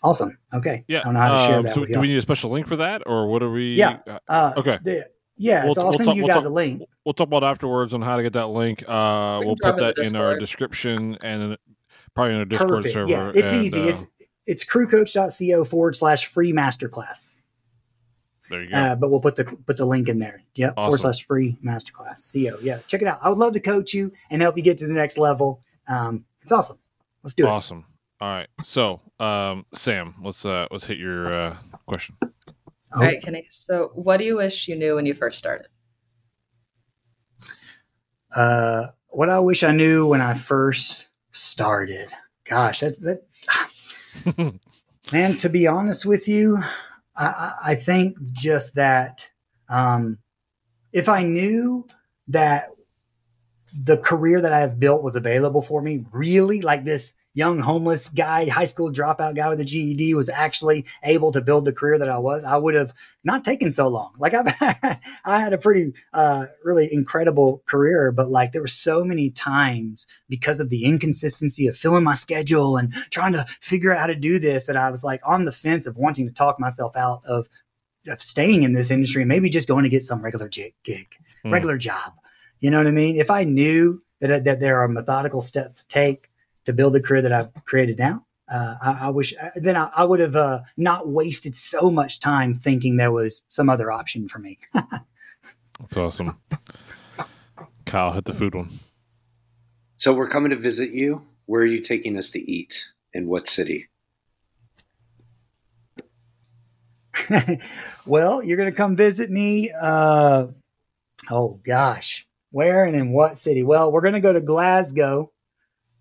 Awesome. Okay. Yeah. I don't know how to share uh, that. So with do y'all. we need a special link for that, or what are we? Yeah. Uh, okay. The, yeah. We'll, so I'll we'll send ta- you guys we'll ta- a link. We'll talk about afterwards on how to get that link. Uh, we we'll put that in our description and probably in our Discord Perfect. server. Yeah. It's and, easy. Uh, it's it's crewcoach.co forward slash free masterclass. There you go. Uh, but we'll put the put the link in there. Yep. Awesome. Forward slash free masterclass. Co. Yeah. Check it out. I would love to coach you and help you get to the next level. Um, it's awesome. Let's do it. Awesome. All right. So, um, Sam, let's uh, let's hit your uh, question. All right, Kenny. So, what do you wish you knew when you first started? Uh, what I wish I knew when I first started. Gosh, that, that man. To be honest with you, I, I think just that um, if I knew that the career that I have built was available for me, really, like this young homeless guy, high school dropout guy with a G E D was actually able to build the career that I was, I would have not taken so long. Like I've, I had a pretty, uh, really incredible career, but like there were so many times because of the inconsistency of filling my schedule and trying to figure out how to do this, that I was like on the fence of wanting to talk myself out of, of staying in this industry and maybe just going to get some regular gig, gig mm. regular job. You know what I mean? If I knew that, that there are methodical steps to take to build the career that I've created now, uh, I, I wish I, then I, I would have uh, not wasted so much time thinking there was some other option for me. That's awesome. Kyle, hit the food one. So we're coming to visit you. Where are you taking us to eat, and what city? Well, you're going to come visit me. Uh, oh gosh, where and in what city? Well, we're going to go to Glasgow.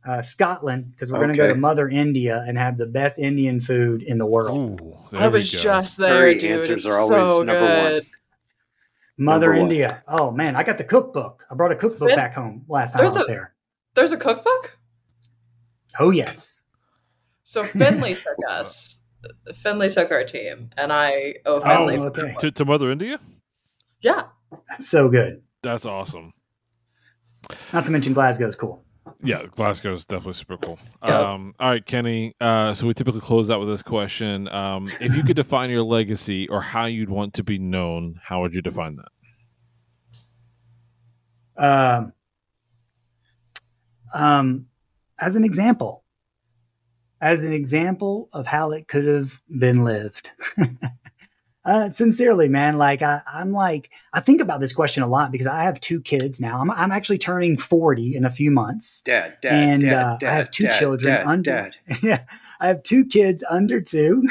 uh, Scotland, because we're okay. going to go to Mother India and have the best Indian food in the world. Ooh, I was go. just there, Curry dude. Answers it's are always so number good. One. Mother number India. One. Oh, man, I got the cookbook. I brought a cookbook back home last time there's I was a, there. There's a cookbook? Oh, yes. So Finley took us. Finley took our team, and I owe Finley. Oh, okay. to, to Mother India? Yeah. That's so good. That's awesome. Not to mention Glasgow's cool. Yeah, Glasgow's definitely super cool. Yep. Um, all right, Kenny. Uh, so we typically close out with this question. Um, if you could define your legacy or how you'd want to be known, how would you define that? Um, um, as an example. As an example of how it could have been lived. Uh, sincerely, man, like I, I'm like, I think about this question a lot because I have two kids now. I'm I'm actually turning forty in a few months. Dad, dad, and, dad, uh, dad I have two dad, children dad, under. Dad. Yeah, I have two kids under two.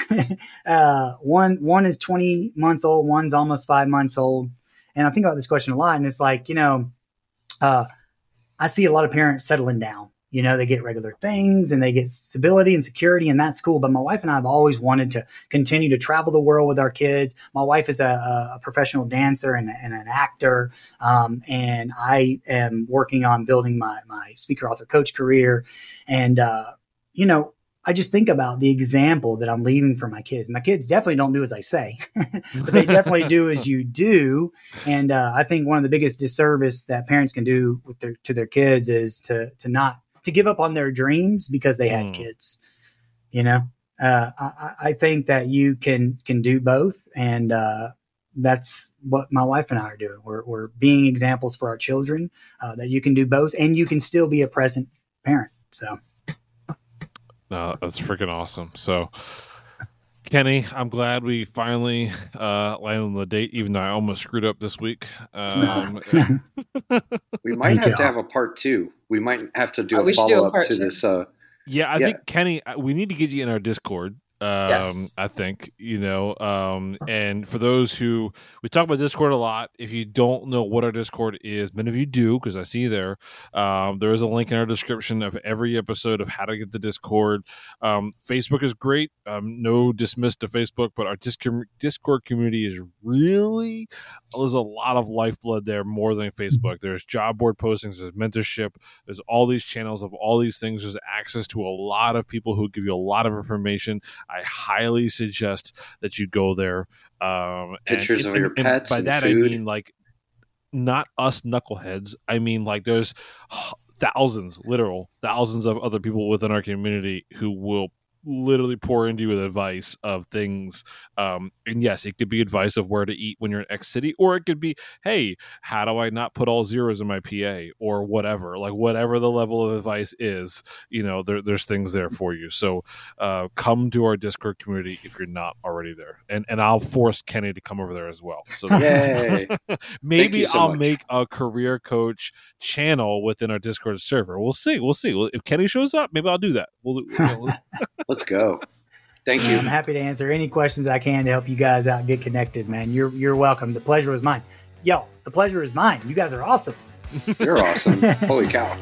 uh, one one is twenty months old. One's almost five months old. And I think about this question a lot, and it's like, you know, uh, I see a lot of parents settling down. You know, they get regular things and they get stability and security, and that's cool. But my wife and I have always wanted to continue to travel the world with our kids. My wife is a, a professional dancer and, and an actor. Um, and I am working on building my, my speaker, author, coach career. And, uh, you know, I just think about the example that I'm leaving for my kids. My kids definitely don't do as I say, but they definitely do as you do. And uh, I think one of the biggest disservice that parents can do with their, to their kids is to to not to give up on their dreams because they had mm. kids, you know, uh, I, I think that you can, can do both. And, uh, that's what my wife and I are doing. We're, we're being examples for our children, uh, that you can do both and you can still be a present parent. So. No, that's freaking awesome. So Kenny, I'm glad we finally, uh, landed on the date, even though I almost screwed up this week. Um, we might Thank have y'all. to have a part two. We might have to do a follow-up to two. this. Uh, yeah, I yeah. think, Kenny, we need to get you in our Discord, um, yes. I think, you know. Um, and for those who – we talk about Discord a lot. If you don't know what our Discord is, many of you do because I see you there. Um, there is a link in our description of every episode of how to get the Discord. Um, Facebook is great. Um, no dismiss to Facebook, but our Discord community is really – there's a lot of lifeblood there, more than Facebook. There's job board postings, there's mentorship, there's all these channels of all these things. There's access to a lot of people who give you a lot of information. I highly suggest that you go there. Um, Pictures and, of and, your pets. And by and that, food. I mean like not us knuckleheads. I mean like there's thousands, literal thousands of other people within our community who will literally pour into you with advice of things, um and yes, it could be advice of where to eat when you're in X city, or it could be, hey, how do I not put all zeros in my P A or whatever, like whatever the level of advice is, you know, there, there's things there for you. So uh come to our Discord community if you're not already there, and and I'll force Kenny to come over there as well, so Yay. maybe so I'll much. make a career coach channel within our Discord server. We'll see we'll see if Kenny shows up. Maybe I'll do that. We'll, we'll Let's go. Thank you. I'm happy to answer any questions I can to help you guys out and get connected, man. You're you're welcome. The pleasure was mine. Yo, the pleasure is mine. You guys are awesome. You're awesome. Holy cow.